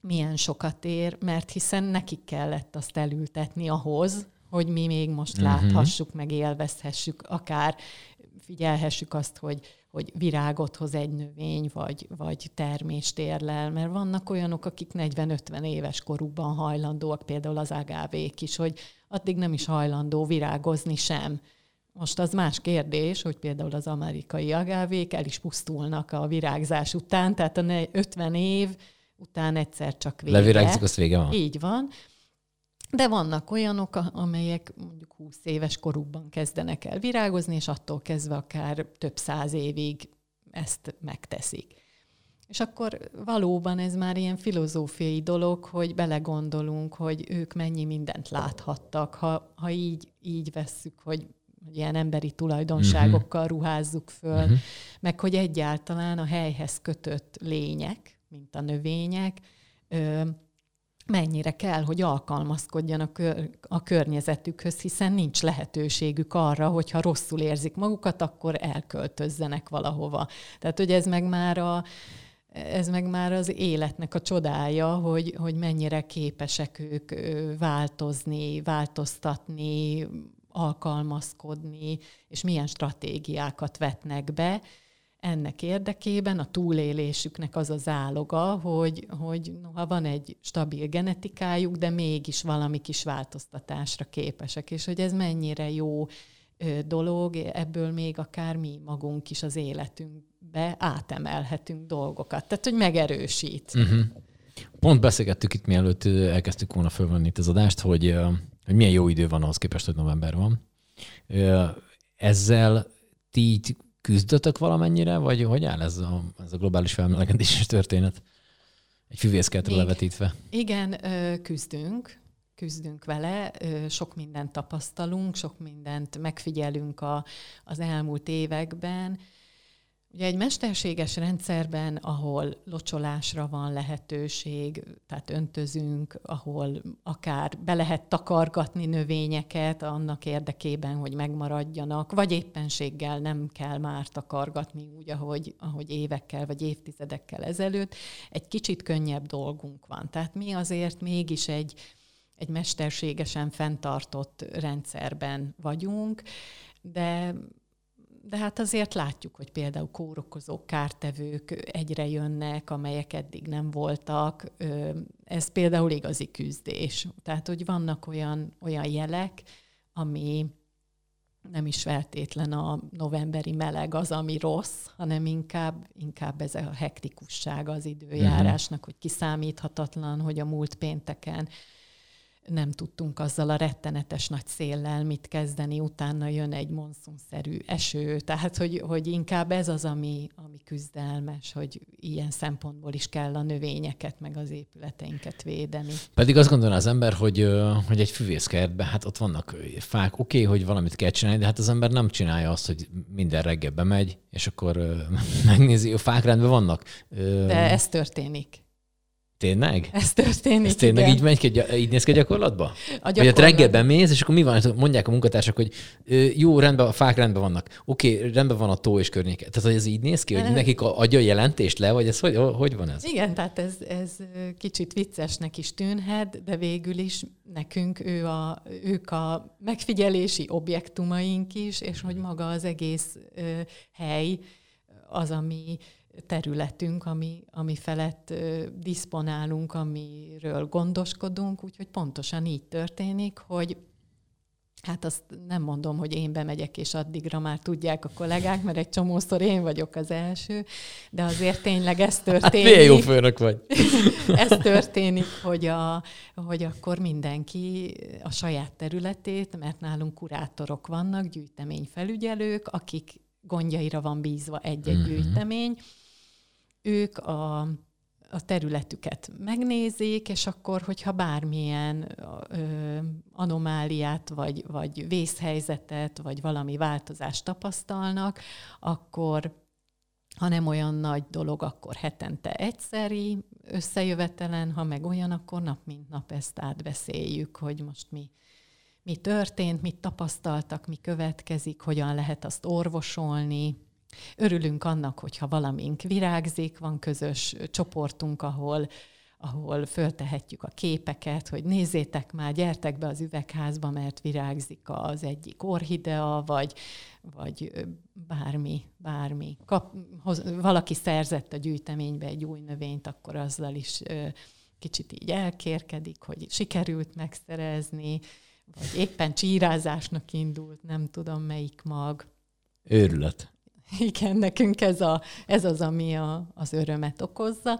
milyen sokat ér, mert hiszen nekik kellett azt elültetni ahhoz, hogy mi még most uh-huh. láthassuk, meg élvezhessük, akár figyelhessük azt, hogy hogy virágot hoz egy növény, vagy, vagy termést érlel, mert vannak olyanok, akik negyven-ötven éves korukban hajlandóak, például az agávék is, hogy addig nem is hajlandó virágozni sem. Most az más kérdés, hogy például az amerikai agávék el is pusztulnak a virágzás után, tehát a ötven év után egyszer csak vége. Levirágzik, azt vége van. Így van. De vannak olyanok, amelyek mondjuk húsz éves korukban kezdenek el virágozni, és attól kezdve akár több száz évig ezt megteszik. És akkor valóban ez már ilyen filozófiai dolog, hogy belegondolunk, hogy ők mennyi mindent láthattak, ha, ha így, így vesszük, hogy ilyen emberi tulajdonságokkal ruházzuk föl, uh-huh. meg hogy egyáltalán a helyhez kötött lények, mint a növények, ö, mennyire kell, hogy alkalmazkodjanak a környezetükhöz, hiszen nincs lehetőségük arra, hogyha rosszul érzik magukat, akkor elköltözzenek valahova. Tehát, hogy ez meg már, a, ez meg már az életnek a csodája, hogy, hogy mennyire képesek ők változni, változtatni, alkalmazkodni, és milyen stratégiákat vetnek be. Ennek érdekében a túlélésüknek az a záloga, hogy, hogy noha van egy stabil genetikájuk, de mégis valami kis változtatásra képesek, és hogy ez mennyire jó dolog, ebből még akár mi magunk is az életünkbe átemelhetünk dolgokat, tehát hogy megerősít. Uh-huh. Pont beszélgettük itt, mielőtt elkezdtük volna fölvenni itt az adást, hogy, hogy milyen jó idő van ahhoz képest, hogy november van. Ezzel ti így küzdötök valamennyire, vagy hogy áll ez a, ez a globális felmelegedéses történet? Egy füvészkertre levetítve. Igen, küzdünk. Küzdünk vele, sok mindent tapasztalunk, sok mindent megfigyelünk a, az elmúlt években. Ugye egy mesterséges rendszerben, ahol locsolásra van lehetőség, tehát öntözünk, ahol akár be lehet takargatni növényeket annak érdekében, hogy megmaradjanak, vagy éppenséggel nem kell már takargatni úgy, ahogy, ahogy évekkel vagy évtizedekkel ezelőtt, egy kicsit könnyebb dolgunk van. Tehát mi azért mégis egy, egy mesterségesen fenntartott rendszerben vagyunk, de... De hát azért látjuk, hogy például kórokozók, kártevők egyre jönnek, amelyek eddig nem voltak. Ez például igazi küzdés. Tehát, hogy vannak olyan, olyan jelek, ami nem is feltétlen a novemberi meleg az, ami rossz, hanem inkább, inkább ez a hektikussága az időjárásnak, hogy kiszámíthatatlan, hogy a múlt pénteken nem tudtunk azzal a rettenetes nagy széllel mit kezdeni, utána jön egy monszunszerű eső, tehát hogy, hogy inkább ez az, ami, ami küzdelmes, hogy ilyen szempontból is kell a növényeket, meg az épületeinket védeni. Pedig azt gondolná az ember, hogy, hogy egy füvészkertben, hát ott vannak fák, oké, okay, hogy valamit kell csinálni, de hát az ember nem csinálja azt, hogy minden reggel bemegy, és akkor megnézi, a fák rendben vannak. De ez történik. Tényleg? Ez történik, Ez tényleg igen. Így, megy, így néz ki a gyakorlatba? A gyakorlat... Vagy ott reggelben mész, és akkor mi van? Mondják a munkatársak, hogy jó, rendben, a fák rendben vannak. Oké, okay, rendben van a tó és környéke. Tehát, hogy ez így néz ki, hogy nekik adja a jelentést le, vagy ez hogy, hogy van ez? Igen, tehát ez, ez kicsit viccesnek is tűnhet, de végül is nekünk ő a, ők a megfigyelési objektumaink is, és hogy maga az egész hely az, ami... területünk, ami, ami felett ö, diszponálunk, amiről gondoskodunk, úgyhogy pontosan így történik, hogy hát azt nem mondom, hogy én bemegyek, és addigra már tudják a kollégák, mert egy csomószor én vagyok az első, de azért tényleg ez történik. Hát milyen jó főnök vagy! Ez történik, hogy, a, hogy akkor mindenki a saját területét, mert nálunk kurátorok vannak, gyűjteményfelügyelők, akik gondjaira van bízva egy-egy uh-huh. gyűjtemény. Ők a, a területüket megnézik, és akkor, hogyha bármilyen ö, anomáliát, vagy, vagy vészhelyzetet, vagy valami változást tapasztalnak, akkor, ha nem olyan nagy dolog, akkor hetente egyszeri összejövetelen, ha meg olyan, akkor nap mint nap ezt átbeszéljük, hogy most mi mi történt, mit tapasztaltak, mi következik, hogyan lehet azt orvosolni. Örülünk annak, hogyha valamink virágzik, van közös csoportunk, ahol, ahol föltehetjük a képeket, hogy nézzétek már, gyertek be az üvegházba, mert virágzik az egyik orchidea, vagy, vagy bármi, bármi. Kap, hoz, valaki szerzett a gyűjteménybe egy új növényt, akkor azzal is ö, kicsit így elkérkedik, hogy sikerült megszerezni, vagy éppen csírázásnak indult, nem tudom melyik mag. Őrület. Igen, nekünk ez, a, ez az, ami a, az örömet okozza,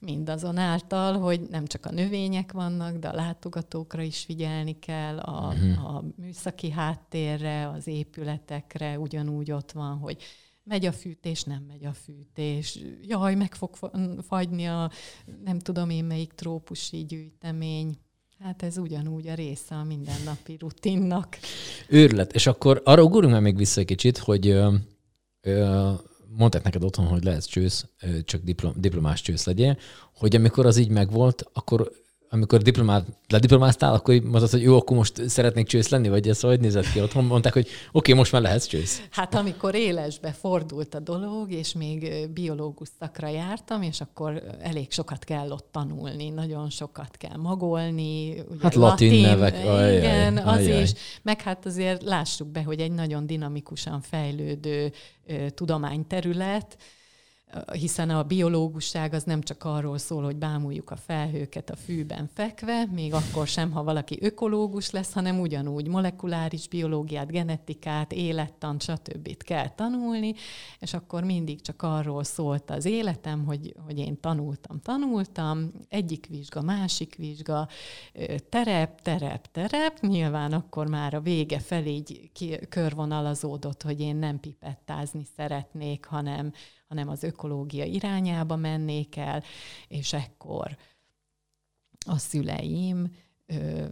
mindazonáltal, hogy nem csak a növények vannak, de a látogatókra is figyelni kell, a, uh-huh. a műszaki háttérre, az épületekre, ugyanúgy ott van, hogy megy a fűtés, nem megy a fűtés, jaj, meg fog fagyni a nem tudom én melyik trópusi gyűjtemény. Hát ez ugyanúgy a része a mindennapi rutinnak. Őrület. És akkor arra ugorjunk már még vissza egy kicsit, hogy ö, ö, mondták neked otthon, hogy lehetsz csősz, csak diplom, diplomás csősz legyél, hogy amikor az így megvolt, akkor amikor diplomát, lediplomáztál, akkor mondtad, hogy jó, akkor most szeretnék csősz lenni, vagy ez hogy nézett ki? Otthon mondták, hogy oké, okay, most már lehetsz csősz. Hát amikor élesbe fordult a dolog, és még biológus szakra jártam, és akkor elég sokat kell ott tanulni, nagyon sokat kell magolni. Ugye, hát latin, latin nevek. Ajjaj, igen, ajjaj. Az ajjaj. Is. Meg hát azért lássuk be, hogy egy nagyon dinamikusan fejlődő ö, tudományterület, hiszen a biológusság az nem csak arról szól, hogy bámuljuk a felhőket a fűben fekve, még akkor sem, ha valaki ökológus lesz, hanem ugyanúgy molekuláris biológiát, genetikát, élettant, stb. Kell tanulni, és akkor mindig csak arról szólt az életem, hogy, hogy én tanultam, tanultam, egyik vizsga, másik vizsga, terep, terep, terep, nyilván akkor már a vége felé így körvonalazódott, hogy én nem pipettázni szeretnék, hanem hanem az ökológia irányába mennék el, és ekkor a szüleim ö,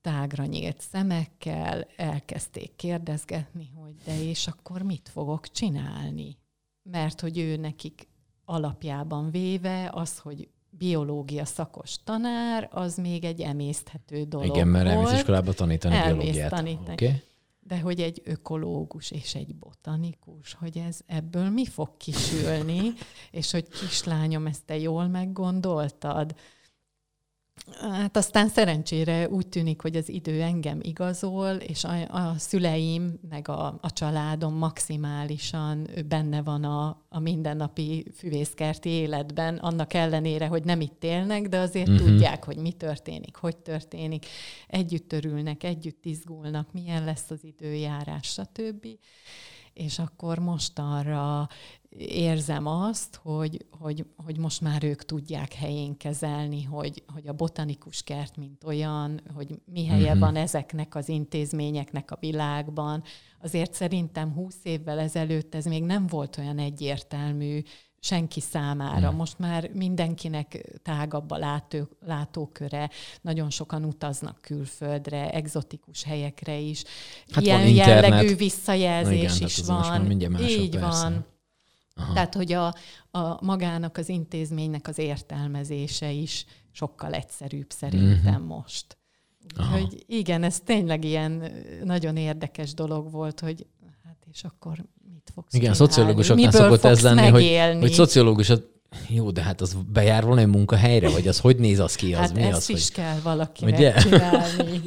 tágra nyílt szemekkel elkezdték kérdezgetni, hogy de és akkor mit fogok csinálni? Mert hogy ő nekik alapjában véve az, hogy biológia szakos tanár, az még egy emészthető dolog. Igen, mert elmész iskolába tanítani elmész biológiát. Tanítani. Okay. De hogy egy ökológus és egy botanikus, hogy ez ebből mi fog kisülni, és hogy kislányom, ezt te jól meggondoltad. Hát aztán szerencsére úgy tűnik, hogy az idő engem igazol, és a, a szüleim, meg a, a családom maximálisan benne van a, a mindennapi füvészkerti életben, annak ellenére, hogy nem itt élnek, de azért uh-huh. tudják, hogy mi történik, hogy történik, együtt örülnek, együtt izgulnak, milyen lesz az időjárás, stb. És akkor mostanra érzem azt, hogy, hogy, hogy most már ők tudják helyén kezelni, hogy, hogy a botanikus kert, mint olyan, hogy mi helye mm-hmm. van ezeknek az intézményeknek a világban. Azért szerintem húsz évvel ezelőtt ez még nem volt olyan egyértelmű senki számára. Mm. Most már mindenkinek tágabb a látó, látóköre, nagyon sokan utaznak külföldre, egzotikus helyekre is. Hát ilyen jellegű visszajelzés igen, is van. Mások, így persze. van. Aha. Tehát, hogy a, a magának az intézménynek az értelmezése is sokkal egyszerűbb szerintem mm-hmm. most. Úgyhogy igen, ez tényleg ilyen nagyon érdekes dolog volt, hogy hát és akkor mit fogsz igen, kívánni? Szociológusoknál szokott ez lenni, hogy, hogy szociológus, jó, de hát az bejár volna egy munkahelyre, vagy az hogy néz az ki? Az, hát mi ezt az, is hogy... kell valakinek ugye? Csinálni.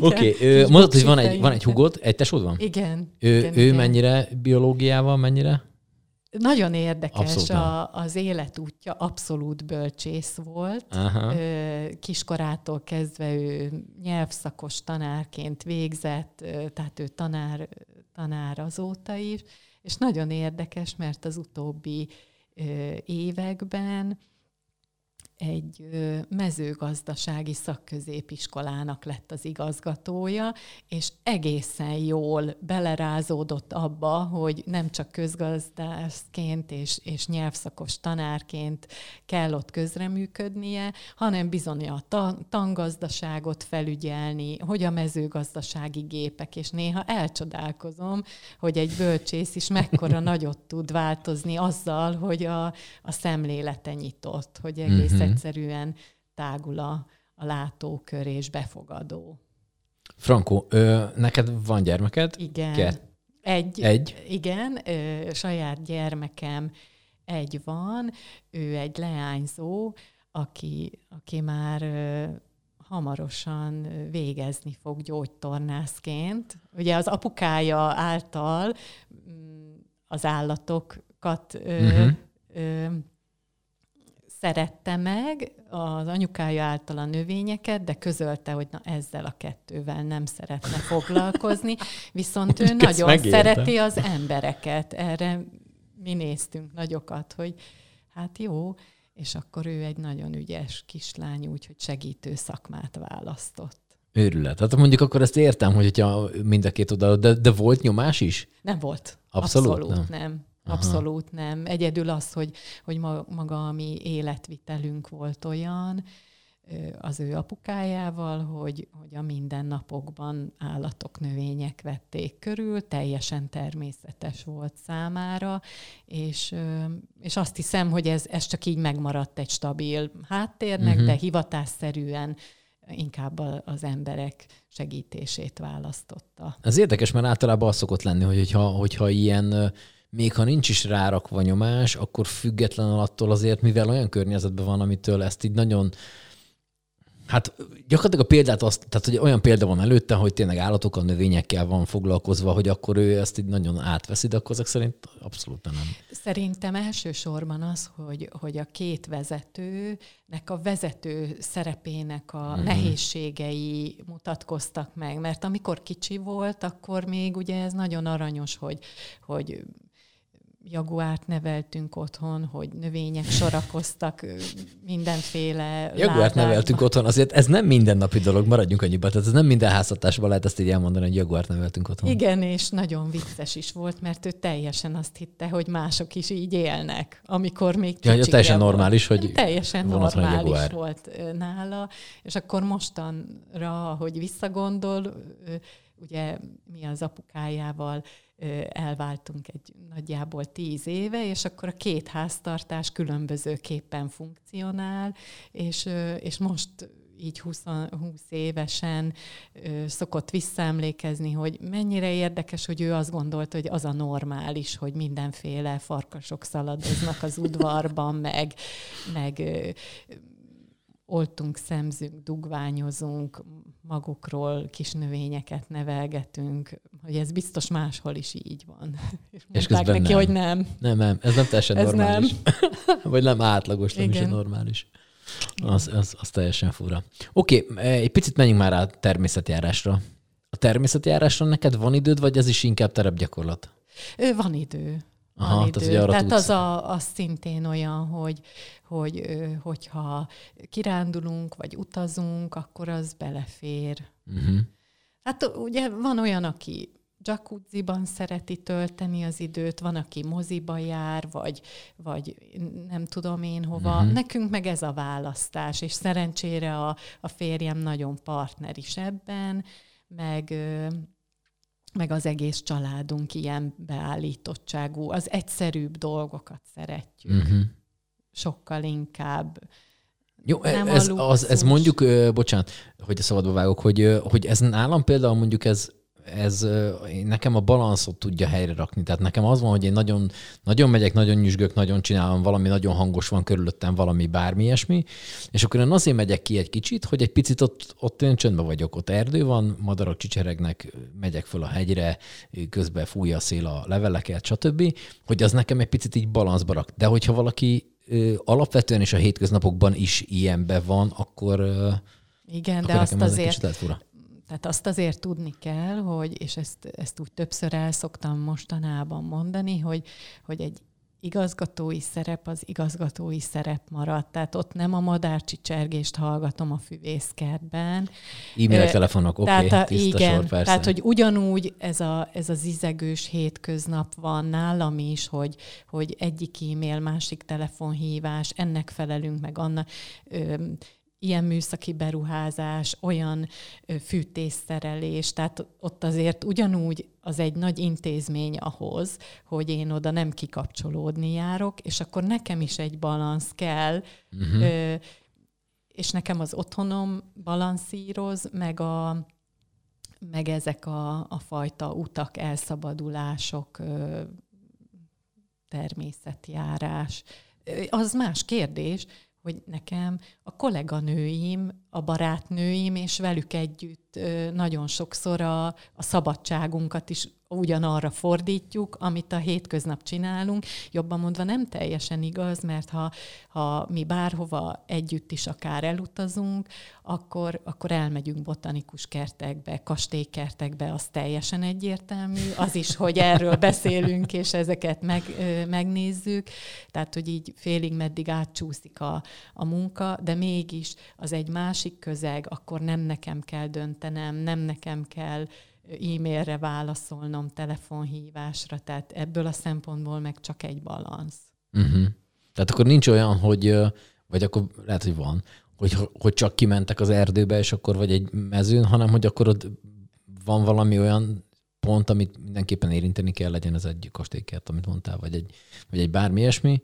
Oké, okay. Mondod, hogy van egy, van egy hugod, egy tesód van? Igen. Ő, igen, ő igen. mennyire biológiával, mennyire? Nagyon érdekes a, az életútja, abszolút bölcsész volt. Aha. Kiskorától kezdve ő nyelvszakos tanárként végzett, tehát ő tanár, tanár azóta is, és nagyon érdekes, mert az utóbbi években egy mezőgazdasági szakközépiskolának lett az igazgatója, és egészen jól belerázódott abba, hogy nem csak közgazdászként és, és nyelvszakos tanárként kell ott közreműködnie, hanem bizony a ta- tangazdaságot felügyelni, hogy a mezőgazdasági gépek, és néha elcsodálkozom, hogy egy bölcsész is mekkora nagyot tud változni azzal, hogy a, a szemlélete nyitott, hogy egész mm-hmm. egyszerűen tágul a, a látókör és befogadó. Frankó, ö, neked van gyermeked? Igen. Kert. Egy. Egy? Igen, ö, saját gyermekem egy van, ő egy leányzó, aki, aki már ö, hamarosan végezni fog gyógytornászként. Ugye az apukája által az állatokat ö, mm-hmm. ö, szerette meg, az anyukája által a növényeket, de közölte, hogy na ezzel a kettővel nem szeretne foglalkozni, viszont ő nagyon megértem. Szereti az embereket. Erre mi néztünk nagyokat, hogy hát jó, és akkor ő egy nagyon ügyes kislány, úgyhogy segítő szakmát választott. Őrület. Hát mondjuk akkor ezt értem, hogy mind a két oldalról, de, de volt nyomás is? Nem volt. Abszolút, Abszolút nem. nem. Abszolút nem. Egyedül az, hogy, hogy maga a mi életvitelünk volt olyan, az ő apukájával, hogy, hogy a mindennapokban állatok, növények vették körül, teljesen természetes volt számára, és, és azt hiszem, hogy ez, ez csak így megmaradt egy stabil háttérnek, uh-huh. de hivatásszerűen inkább az emberek segítését választotta. Ez érdekes, mert általában az szokott lenni, hogyha, hogyha ilyen, még ha nincs is rárakva nyomás, akkor független attól azért, mivel olyan környezetben van, amitől ezt így nagyon... Hát gyakorlatilag a példát azt, tehát hogy olyan példa van előtte, hogy tényleg állatokkal, növényekkel van foglalkozva, hogy akkor ő ezt így nagyon átveszi, de akkor ezek szerint abszolút nem. Szerintem elsősorban az, hogy, hogy a két vezetőnek a vezető szerepének a mm-hmm. nehézségei mutatkoztak meg, mert amikor kicsi volt, akkor még ugye ez nagyon aranyos, hogy... hogy jaguárt neveltünk otthon, hogy növények sorakoztak mindenféle ládában. Jaguárt neveltünk otthon, azért ez nem mindennapi dolog, maradjunk annyiban, tehát ez nem minden háztartásban lehet ezt így elmondani, hogy jaguárt neveltünk otthon. Igen, és nagyon vicces is volt, mert ő teljesen azt hitte, hogy mások is így élnek, amikor még kicsik. Ja, teljesen volt. normális, hogy Teljesen normális volt nála, és akkor mostanra, hogy visszagondol, ugye mi az apukájával elváltunk egy nagyjából tíz éve, és akkor a két háztartás különbözőképpen funkcionál, és, és most így húsz évesen szokott visszaemlékezni, hogy mennyire érdekes, hogy ő azt gondolta, hogy az a normális, hogy mindenféle farkasok szaladoznak az udvarban, meg... meg oltunk, szemzünk, dugványozunk, magukról kis növényeket nevelgetünk, hogy ez biztos máshol is így van. És, és mondták neki, nem. hogy nem. Nem, nem, ez nem teljesen ez normális. Nem. Vagy nem átlagos, nem Igen. is normális. Az, az, az teljesen fura. Oké, okay, egy picit menjünk már a természetjárásra. A természetjárásra neked van időd, vagy ez is inkább terepgyakorlat? Van idő. Aha, van idő. Tehát, tehát az, a, az szintén olyan, hogy, hogy hogyha kirándulunk, vagy utazunk, akkor az belefér. Uh-huh. Hát ugye van olyan, aki jacuzziban szereti tölteni az időt, van, aki moziba jár, vagy, vagy nem tudom én hova. Uh-huh. Nekünk meg ez a választás, és szerencsére a, a férjem nagyon partner is ebben, meg... meg az egész családunk ilyen beállítottságú, az egyszerűbb dolgokat szeretjük. Uh-huh. Sokkal inkább. Jó, ez, az, ez mondjuk, bocsánat, hogy a szabadba vágok, hogy, hogy ez nálam például mondjuk ez, ez nekem a balanszot tudja helyre rakni. Tehát nekem az van, hogy én nagyon, nagyon megyek, nagyon nyüzsgök, nagyon csinálom, valami nagyon hangos van körülöttem, valami bármi ilyesmi, és akkor én azért megyek ki egy kicsit, hogy egy picit ott, ott én csöndben vagyok, ott erdő van, madarak csicseregnek, megyek föl a hegyre, közben fújja a szél a leveleket, stb., hogy az nekem egy picit így balanszba rak. De hogyha valaki alapvetően és a hétköznapokban is ilyenben van, akkor igen, akkor de azt azért... Tehát azt azért tudni kell, hogy, és ezt, ezt úgy többször el szoktam mostanában mondani, hogy, hogy egy igazgatói szerep az igazgatói szerep maradt. Tehát ott nem a madárcsicsergést hallgatom a Füvészkertben. E-mailek, telefonok, oké, okay, tiszta igen, sor, persze. Tehát, hogy ugyanúgy ez, a, ez az izegős hétköznap van nálam is, hogy, hogy egyik e-mail, másik telefonhívás, ennek felelünk meg annak... Öm, ilyen műszaki beruházás, olyan fűtésszerelés, tehát ott azért ugyanúgy az egy nagy intézmény ahhoz, hogy én oda nem kikapcsolódni járok, és akkor nekem is egy balansz kell, uh-huh. és nekem az otthonom balanszíroz, meg, a, meg ezek a, a fajta utak, elszabadulások, természetjárás. Az más kérdés, hogy nekem a kolléganőim, a barátnőim, és velük együtt nagyon sokszor a, a szabadságunkat is ugyanarra fordítjuk, amit a hétköznap csinálunk. Jobban mondva nem teljesen igaz, mert ha, ha mi bárhova együtt is akár elutazunk, akkor, akkor elmegyünk botanikus kertekbe, kastélykertekbe, az teljesen egyértelmű. Az is, hogy erről beszélünk, és ezeket meg, megnézzük. Tehát, hogy így félig meddig átcsúszik a, a munka, de mégis az egy másik közeg, akkor nem nekem kell döntenem, nem nekem kell e-mailre válaszolnom, telefonhívásra, tehát ebből a szempontból meg csak egy balansz. Uh-huh. Tehát akkor nincs olyan, hogy, vagy akkor lehet, hogy van, hogy, hogy csak kimentek az erdőbe, és akkor vagy egy mezőn, hanem hogy akkor ott van valami olyan pont, amit mindenképpen érinteni kell, legyen ez egy kastélykert, amit mondtál, vagy egy, vagy egy bármi ilyesmi.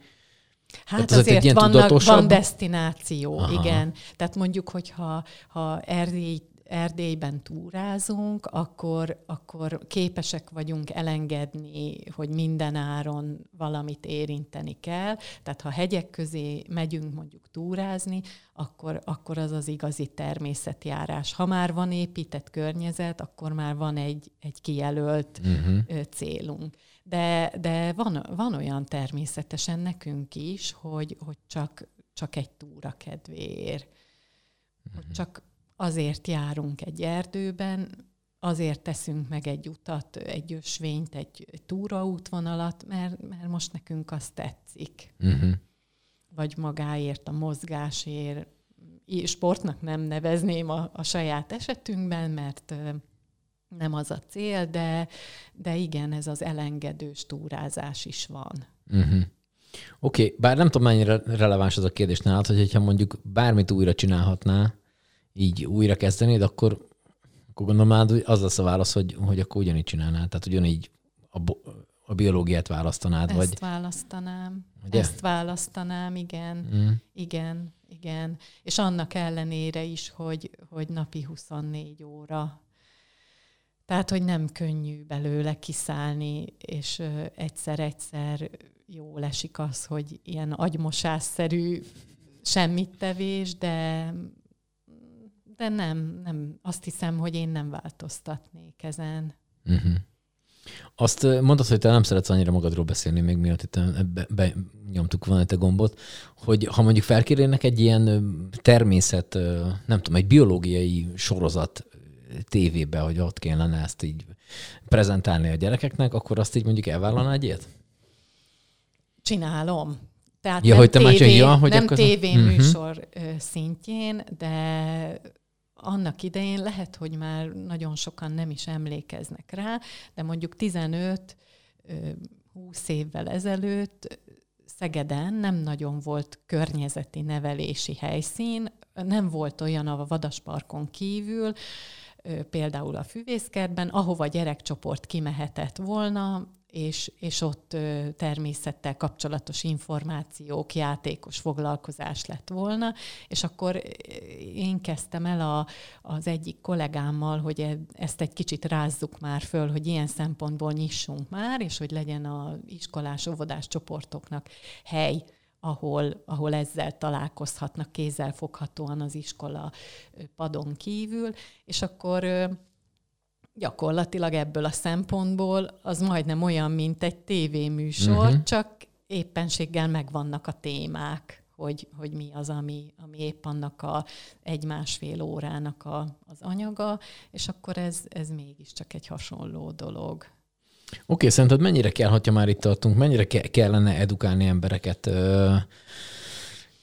Hát tehát azért, azért vannak, tudatosabb... van desztináció, aha, igen. Tehát mondjuk, hogyha ha Erdély, Erdélyben túrázunk, akkor, akkor képesek vagyunk elengedni, hogy minden áron valamit érinteni kell. Tehát ha hegyek közé megyünk mondjuk túrázni, akkor, akkor az az igazi természetjárás. Ha már van épített környezet, akkor már van egy, egy kijelölt uh-huh. célunk. De, de van, van olyan természetesen nekünk is, hogy, hogy csak, csak egy túra kedvéért. Uh-huh. Hogy csak azért járunk egy erdőben, azért teszünk meg egy utat, egy ösvényt, egy túraútvonalat, mert, mert most nekünk az tetszik. Uh-huh. Vagy magáért, a mozgásért. Sportnak nem nevezném a, a saját esetünkben, mert... nem az a cél, de, de igen, ez az elengedős túrázás is van. Uh-huh. Oké, okay. Bár nem tudom, mennyire releváns az a kérdés nálad, hogy ha mondjuk bármit újra csinálhatná, így újra kezdenéd, akkor, akkor gondolom, az lesz a válasz, hogy, hogy akkor ugyanígy csinálnád. Tehát ugyanígy a, a biológiát választanád. Ezt vagy... választanám. Ugye? Ezt választanám, igen. Uh-huh. Igen, igen. És annak ellenére is, hogy, hogy napi huszonnégy óra. Tehát, hogy nem könnyű belőle kiszállni, és egyszer-egyszer jól esik az, hogy ilyen agymosásszerű semmittevés, de, de nem, nem. Azt hiszem, hogy én nem változtatnék ezen. Uh-huh. Azt mondtad, hogy te nem szeretsz annyira magadról beszélni, még miatt itt benyomtuk be, volna itt a gombot, hogy ha mondjuk felkérnének egy ilyen természet, nem tudom, egy biológiai sorozat, tévébe, hogy ott kéne ezt így prezentálni a gyerekeknek, akkor azt így mondjuk elvállalná egy ilyet? Csinálom. Tehát ja, nem hogy tévé, csinál, ja, hogy nem tévéműsor uh-huh. szintjén, de annak idején lehet, hogy már nagyon sokan nem is emlékeznek rá, de mondjuk tizenöt-húsz évvel ezelőtt Szegeden nem nagyon volt környezeti nevelési helyszín, nem volt olyan a vadasparkon kívül, például a Füvészkertben, ahova gyerekcsoport kimehetett volna, és, és ott természettel kapcsolatos információk, játékos foglalkozás lett volna, és akkor én kezdtem el a, az egyik kollégámmal, hogy ezt egy kicsit rázzuk már föl, hogy ilyen szempontból nyissunk már, és hogy legyen az iskolás, óvodás csoportoknak hely, ahol, ahol ezzel találkozhatnak kézzelfoghatóan az iskola padon kívül, és akkor gyakorlatilag ebből a szempontból az majdnem olyan, mint egy tévéműsor, uh-huh. csak éppenséggel megvannak a témák, hogy, hogy mi az, ami, ami épp annak a egy-másfél órának a, az anyaga, és akkor ez, ez mégiscsak egy hasonló dolog. Oké, okay, szerinted mennyire kell, ha már itt tartunk, mennyire ke- kellene edukálni embereket? Ö-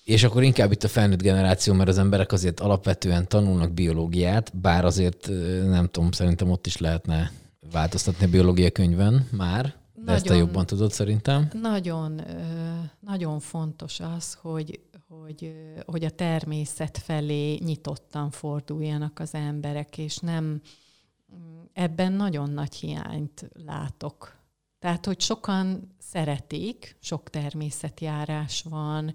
és akkor inkább itt a felnőtt generáció, mert az emberek azért alapvetően tanulnak biológiát, bár azért nem tudom, szerintem ott is lehetne változtatni a biológia könyvben már, de nagyon, ezt a jobban tudod szerintem. Nagyon, nagyon fontos az, hogy, hogy, hogy a természet felé nyitottan forduljanak az emberek, és nem... Ebben nagyon nagy hiányt látok. Tehát, hogy sokan szeretik, sok természetjárás van,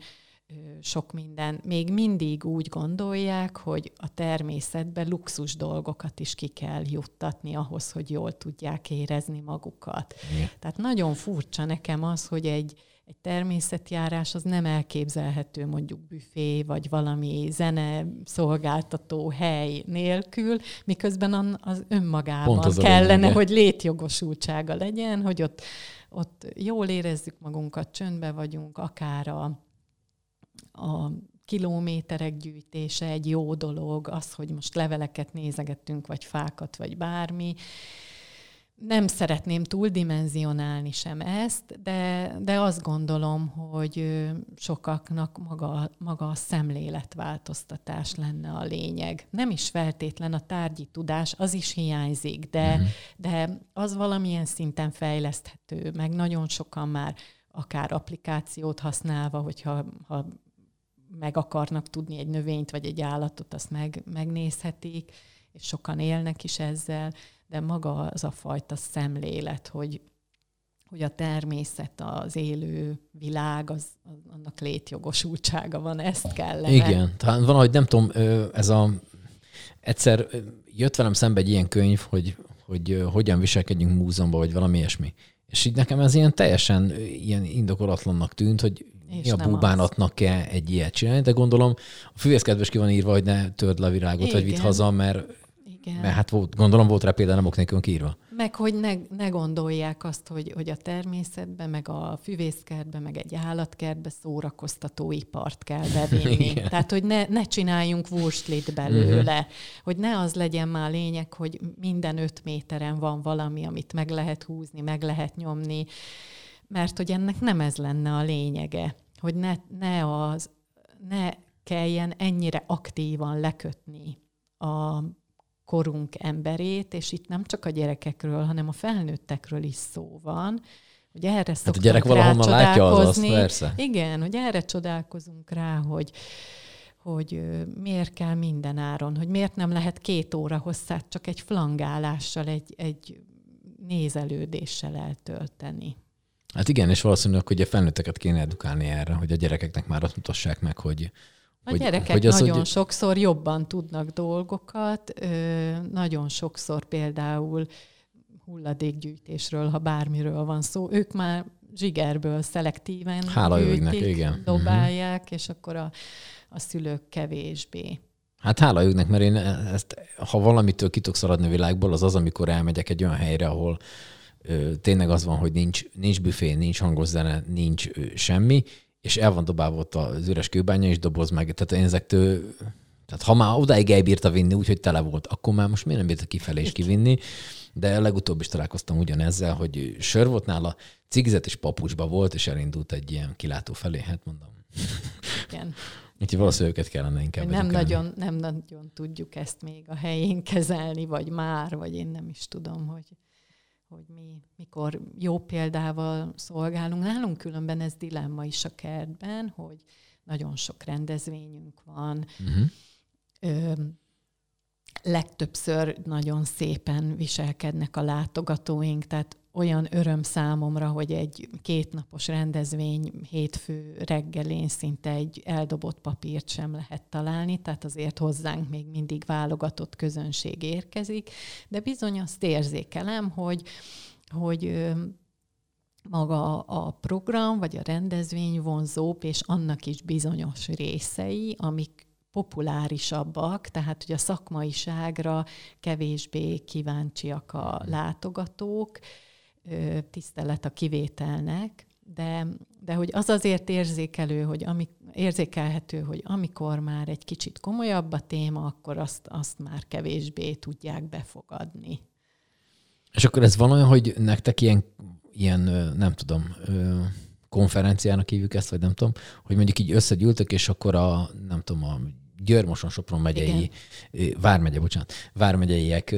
sok minden. Még mindig úgy gondolják, hogy a természetbe luxus dolgokat is ki kell juttatni ahhoz, hogy jól tudják érezni magukat. Tehát nagyon furcsa nekem az, hogy egy, egy természetjárás az nem elképzelhető mondjuk büfé, vagy valami zene szolgáltató hely nélkül, miközben az önmagában az kellene, olyan, hogy létjogosultsága legyen, hogy ott, ott jól érezzük magunkat, csöndbe vagyunk, akár a a kilométerek gyűjtése egy jó dolog, az, hogy most leveleket nézegettünk, vagy fákat, vagy bármi. Nem szeretném túldimenzionálni sem ezt, de, de azt gondolom, hogy sokaknak maga, maga a szemléletváltoztatás lenne a lényeg. Nem is feltétlen a tárgyi tudás, az is hiányzik, de, mm-hmm. de az valamilyen szinten fejleszthető, meg nagyon sokan már akár applikációt használva, hogyha ha meg akarnak tudni egy növényt vagy egy állatot, azt meg, megnézhetik, és sokan élnek is ezzel, de maga az a fajta szemlélet, hogy, hogy a természet, az élő világ, az, annak létjogosultsága van, ezt kellene. Igen, tehát van, hogy nem tudom, ez a... Egyszer jött velem szembe egy ilyen könyv, hogy, hogy hogyan viselkedjünk múzeumban, vagy valami ilyesmi. És így nekem ez ilyen teljesen ilyen indokolatlannak tűnt, hogy és mi a búbánatnak-e egy ilyet csinálni, de gondolom a Füvészkertben ki van írva, hogy ne törd le a virágot, igen, vagy vidd haza, mert, mert hát volt, gondolom volt rá például nem ok nélkülön kiírva. Meg hogy ne, ne gondolják azt, hogy, hogy a természetben, meg a Füvészkertben, meg egy állatkertben szórakoztatóipart kell bevinni. Tehát, hogy ne, ne csináljunk vurslit belőle, mm-hmm. hogy ne az legyen már lényeg, hogy minden öt méteren van valami, amit meg lehet húzni, meg lehet nyomni, mert hogy ennek nem ez lenne a lényege, hogy ne, ne, az, ne kelljen ennyire aktívan lekötni a korunk emberét, és itt nem csak a gyerekekről, hanem a felnőttekről is szó van, hogy erre hát a gyerek valahonnan látja az azt, persze. Igen, hogy erre csodálkozunk rá, hogy, hogy miért kell minden áron, hogy miért nem lehet két óra hosszát csak egy flangálással, egy, egy nézelődéssel eltölteni. Hát igen, és valószínűleg, hogy a felnőtteket kéne edukálni erre, hogy a gyerekeknek már azt mutassák meg, hogy... A hogy, gyerekek hogy az, nagyon hogy... sokszor jobban tudnak dolgokat, ö, nagyon sokszor például hulladékgyűjtésről, ha bármiről van szó, ők már zsigerből szelektíven hála gyűjtik, őknek, dobálják, uh-huh. és akkor a, a szülők kevésbé. Hát hála őknek, mert én ezt, ha valamitől ki tudok szaladni a világból, az az, amikor elmegyek egy olyan helyre, ahol ö, tényleg az van, hogy nincs, nincs büfé, nincs hangos zene, nincs ö, semmi, és el van dobálva ott az üres kőbánya, és doboz meg. Tehát én ezektől, tehát ha már odáig elbírta vinni, úgyhogy tele volt, akkor már most miért nem bírta kifelé és kivinni. De legutóbb is találkoztam ugyanezzel, hogy sör volt nála, cigizet és papucsba volt, és elindult egy ilyen kilátó felé, hát mondom. Igen. Úgyhogy valószínűleg őket kellene inkább. Nem nagyon, nem nagyon tudjuk ezt még a helyén kezelni, vagy már, vagy én nem is tudom, hogy... hogy mi, mikor jó példával szolgálunk. Nálunk különben ez dilemma is a kertben, hogy nagyon sok rendezvényünk van. Uh-huh. Ö, legtöbbször nagyon szépen viselkednek a látogatóink, tehát olyan öröm számomra, hogy egy kétnapos rendezvény hétfő reggelén szinte egy eldobott papírt sem lehet találni, tehát azért hozzánk még mindig válogatott közönség érkezik, de bizony azt érzékelem, hogy, hogy maga a program vagy a rendezvény vonzóbb, és annak is bizonyos részei, amik populárisabbak, tehát hogy a szakmaiságra kevésbé kíváncsiak a látogatók, tisztelet a kivételnek, de, de hogy az azért érzékelő, hogy ami, érzékelhető, hogy amikor már egy kicsit komolyabb a téma, akkor azt, azt már kevésbé tudják befogadni. És akkor ez van olyan, hogy nektek ilyen, ilyen nem tudom, konferenciának hívjuk ezt, vagy nem tudom, hogy mondjuk így összegyűltök, és akkor a, nem tudom, a Győr-Moson-Sopron megyei, vármegye, bocsánat, vármegyeiek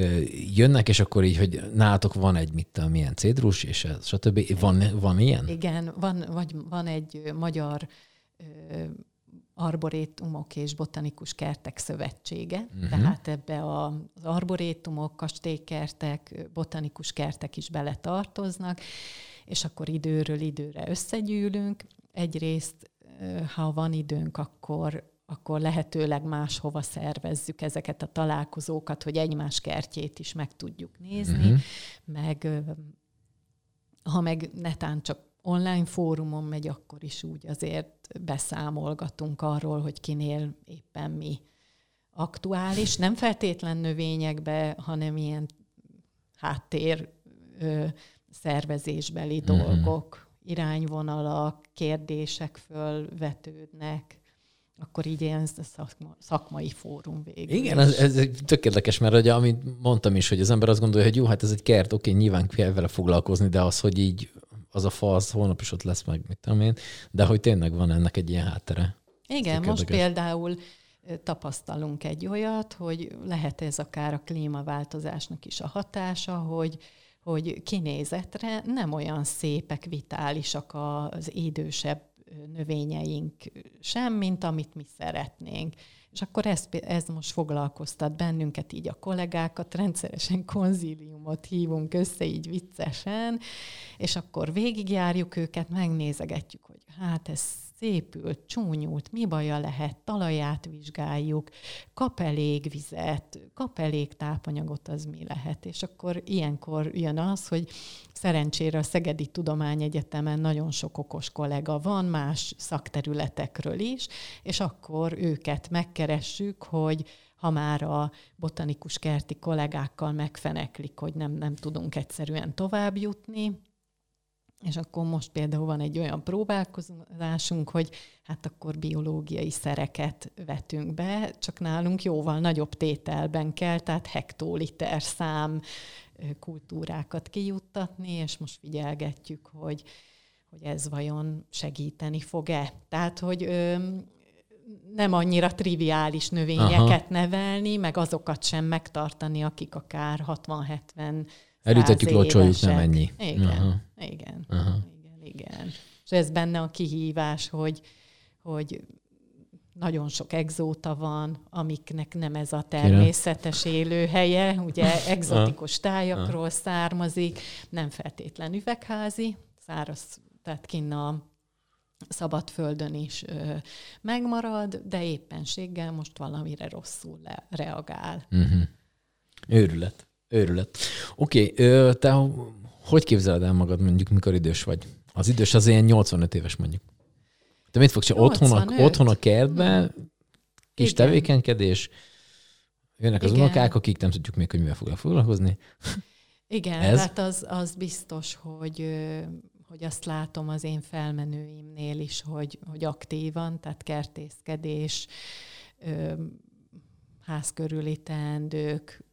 jönnek, és akkor így, hogy nálatok van egy, mit tudom, milyen cédrus, és stb. Van, van ilyen? Igen, van, vagy van egy magyar ö, arborétumok és botanikus kertek szövetsége, uh-huh. tehát ebbe a, az arborétumok, kastélykertek, botanikus kertek is beletartoznak, és akkor időről időre összegyűlünk. Egyrészt, ha van időnk, akkor akkor lehetőleg máshova szervezzük ezeket a találkozókat, hogy egymás kertjét is meg tudjuk nézni, uh-huh. meg ha meg netán csak online fórumon megy, akkor is úgy azért beszámolgatunk arról, hogy kinél éppen mi aktuális, nem feltétlen növényekbe, hanem ilyen háttér ö, szervezésbeli uh-huh. dolgok, irányvonalak, kérdések fölvetődnek, akkor így ilyen szakma, szakmai fórum végül. Igen, ez, ez tök érdekes, mert ugye, amit mondtam is, hogy az ember azt gondolja, hogy jó, hát ez egy kert, oké, nyilván kell vele foglalkozni, de az, hogy így az a fa, az holnap is ott lesz meg, mit tudom én, de hogy tényleg van ennek egy ilyen háttere. Igen, most például tapasztalunk egy olyat, hogy lehet ez akár a klímaváltozásnak is a hatása, hogy hogy kinézetre nem olyan szépek, vitálisak az idősebb növényeink sem, mint amit mi szeretnénk. És akkor ez, ez most foglalkoztat bennünket, így a kollégákat, rendszeresen konzíliumot hívunk össze, így viccesen, és akkor végigjárjuk őket, megnézegetjük, hogy hát ez szépült, csúnyult, mi baja lehet, talaját vizsgáljuk, kap elég vizet, kap elég tápanyagot, az mi lehet. És akkor ilyenkor jön az, hogy szerencsére a Szegedi Tudományegyetemen nagyon sok okos kollega van, más szakterületekről is, és akkor őket megkeressük, hogy ha már a botanikus kerti kollégákkal megfeneklik, hogy nem, nem tudunk egyszerűen tovább jutni. És akkor most például van egy olyan próbálkozásunk, hogy hát akkor biológiai szereket vetünk be, csak nálunk jóval nagyobb tételben kell, tehát hektoliter szám kultúrákat kijuttatni, és most figyelgetjük, hogy, hogy ez vajon segíteni fog-e. Tehát, hogy ö, nem annyira triviális növényeket Aha. nevelni, meg azokat sem megtartani, akik akár hatvan-hetven elütetjük, locsoljuk, nem ennyi. Igen, Aha. igen, Aha. igen, igen. És ez benne a kihívás, hogy, hogy nagyon sok egzóta van, amiknek nem ez a természetes élőhelye, ugye egzotikus tájakról származik, nem feltétlen üvegházi, száraz, tehát kinn a szabadföldön is ö, megmarad, de éppenséggel most valamire rosszul le, reagál. Uh-huh. Őrület. Őrület. Oké, okay, te hogy képzeled el magad, mondjuk, mikor idős vagy? Az idős az ilyen nyolcvanöt éves, mondjuk. Te mit fogsz, otthon, otthon a kertben, kis Igen. tevékenykedés, jönnek az Igen. unokák, akik nem tudjuk még, hogy mivel fognak foglalkozni. Igen, Ez? hát az, az biztos, hogy, hogy azt látom az én felmenőimnél is, hogy, hogy aktívan, tehát kertészkedés, házkörüli teendők,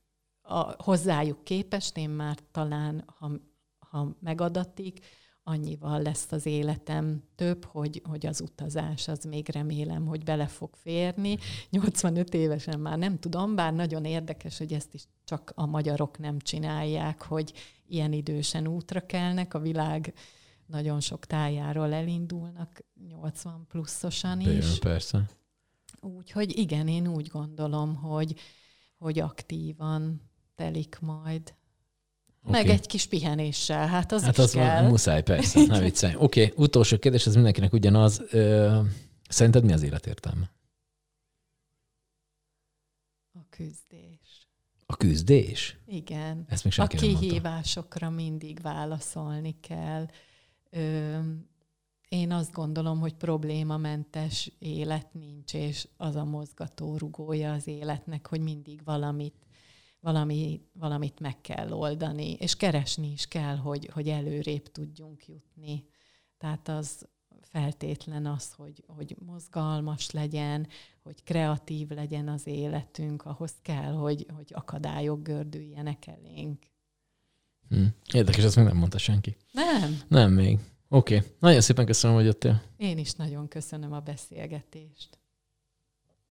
a, hozzájuk képest én már talán, ha, ha megadatik, annyival lesz az életem több, hogy, hogy az utazás, az még remélem, hogy bele fog férni. nyolcvanöt évesen már nem tudom, bár nagyon érdekes, hogy ezt is csak a magyarok nem csinálják, hogy ilyen idősen útra kelnek, a világ nagyon sok tájáról elindulnak, nyolcvan pluszosan is. Persze. Úgyhogy igen, én úgy gondolom, hogy, hogy aktívan telik majd. Okay. Meg egy kis pihenéssel, hát az hát is az kell. Hát az muszáj, persze, nem viccelj. Oké, okay, utolsó kérdés, ez mindenkinek ugyanaz. Szerinted mi az életértelme? A küzdés. A küzdés? Igen. Ezt még senki nem mondta. A kihívásokra mindig válaszolni kell. Ö, én azt gondolom, hogy problémamentes élet nincs, és az a mozgató rugója az életnek, hogy mindig valamit Valami, valamit meg kell oldani, és keresni is kell, hogy, hogy előrébb tudjunk jutni. Tehát az feltétlen az, hogy, hogy mozgalmas legyen, hogy kreatív legyen az életünk, ahhoz kell, hogy, hogy akadályok gördüljenek elénk. Hmm. Érdekes, ezt még nem mondta senki. Nem? Nem még. Oké. Okay. Nagyon szépen köszönöm, hogy jöttél. Én is nagyon köszönöm a beszélgetést.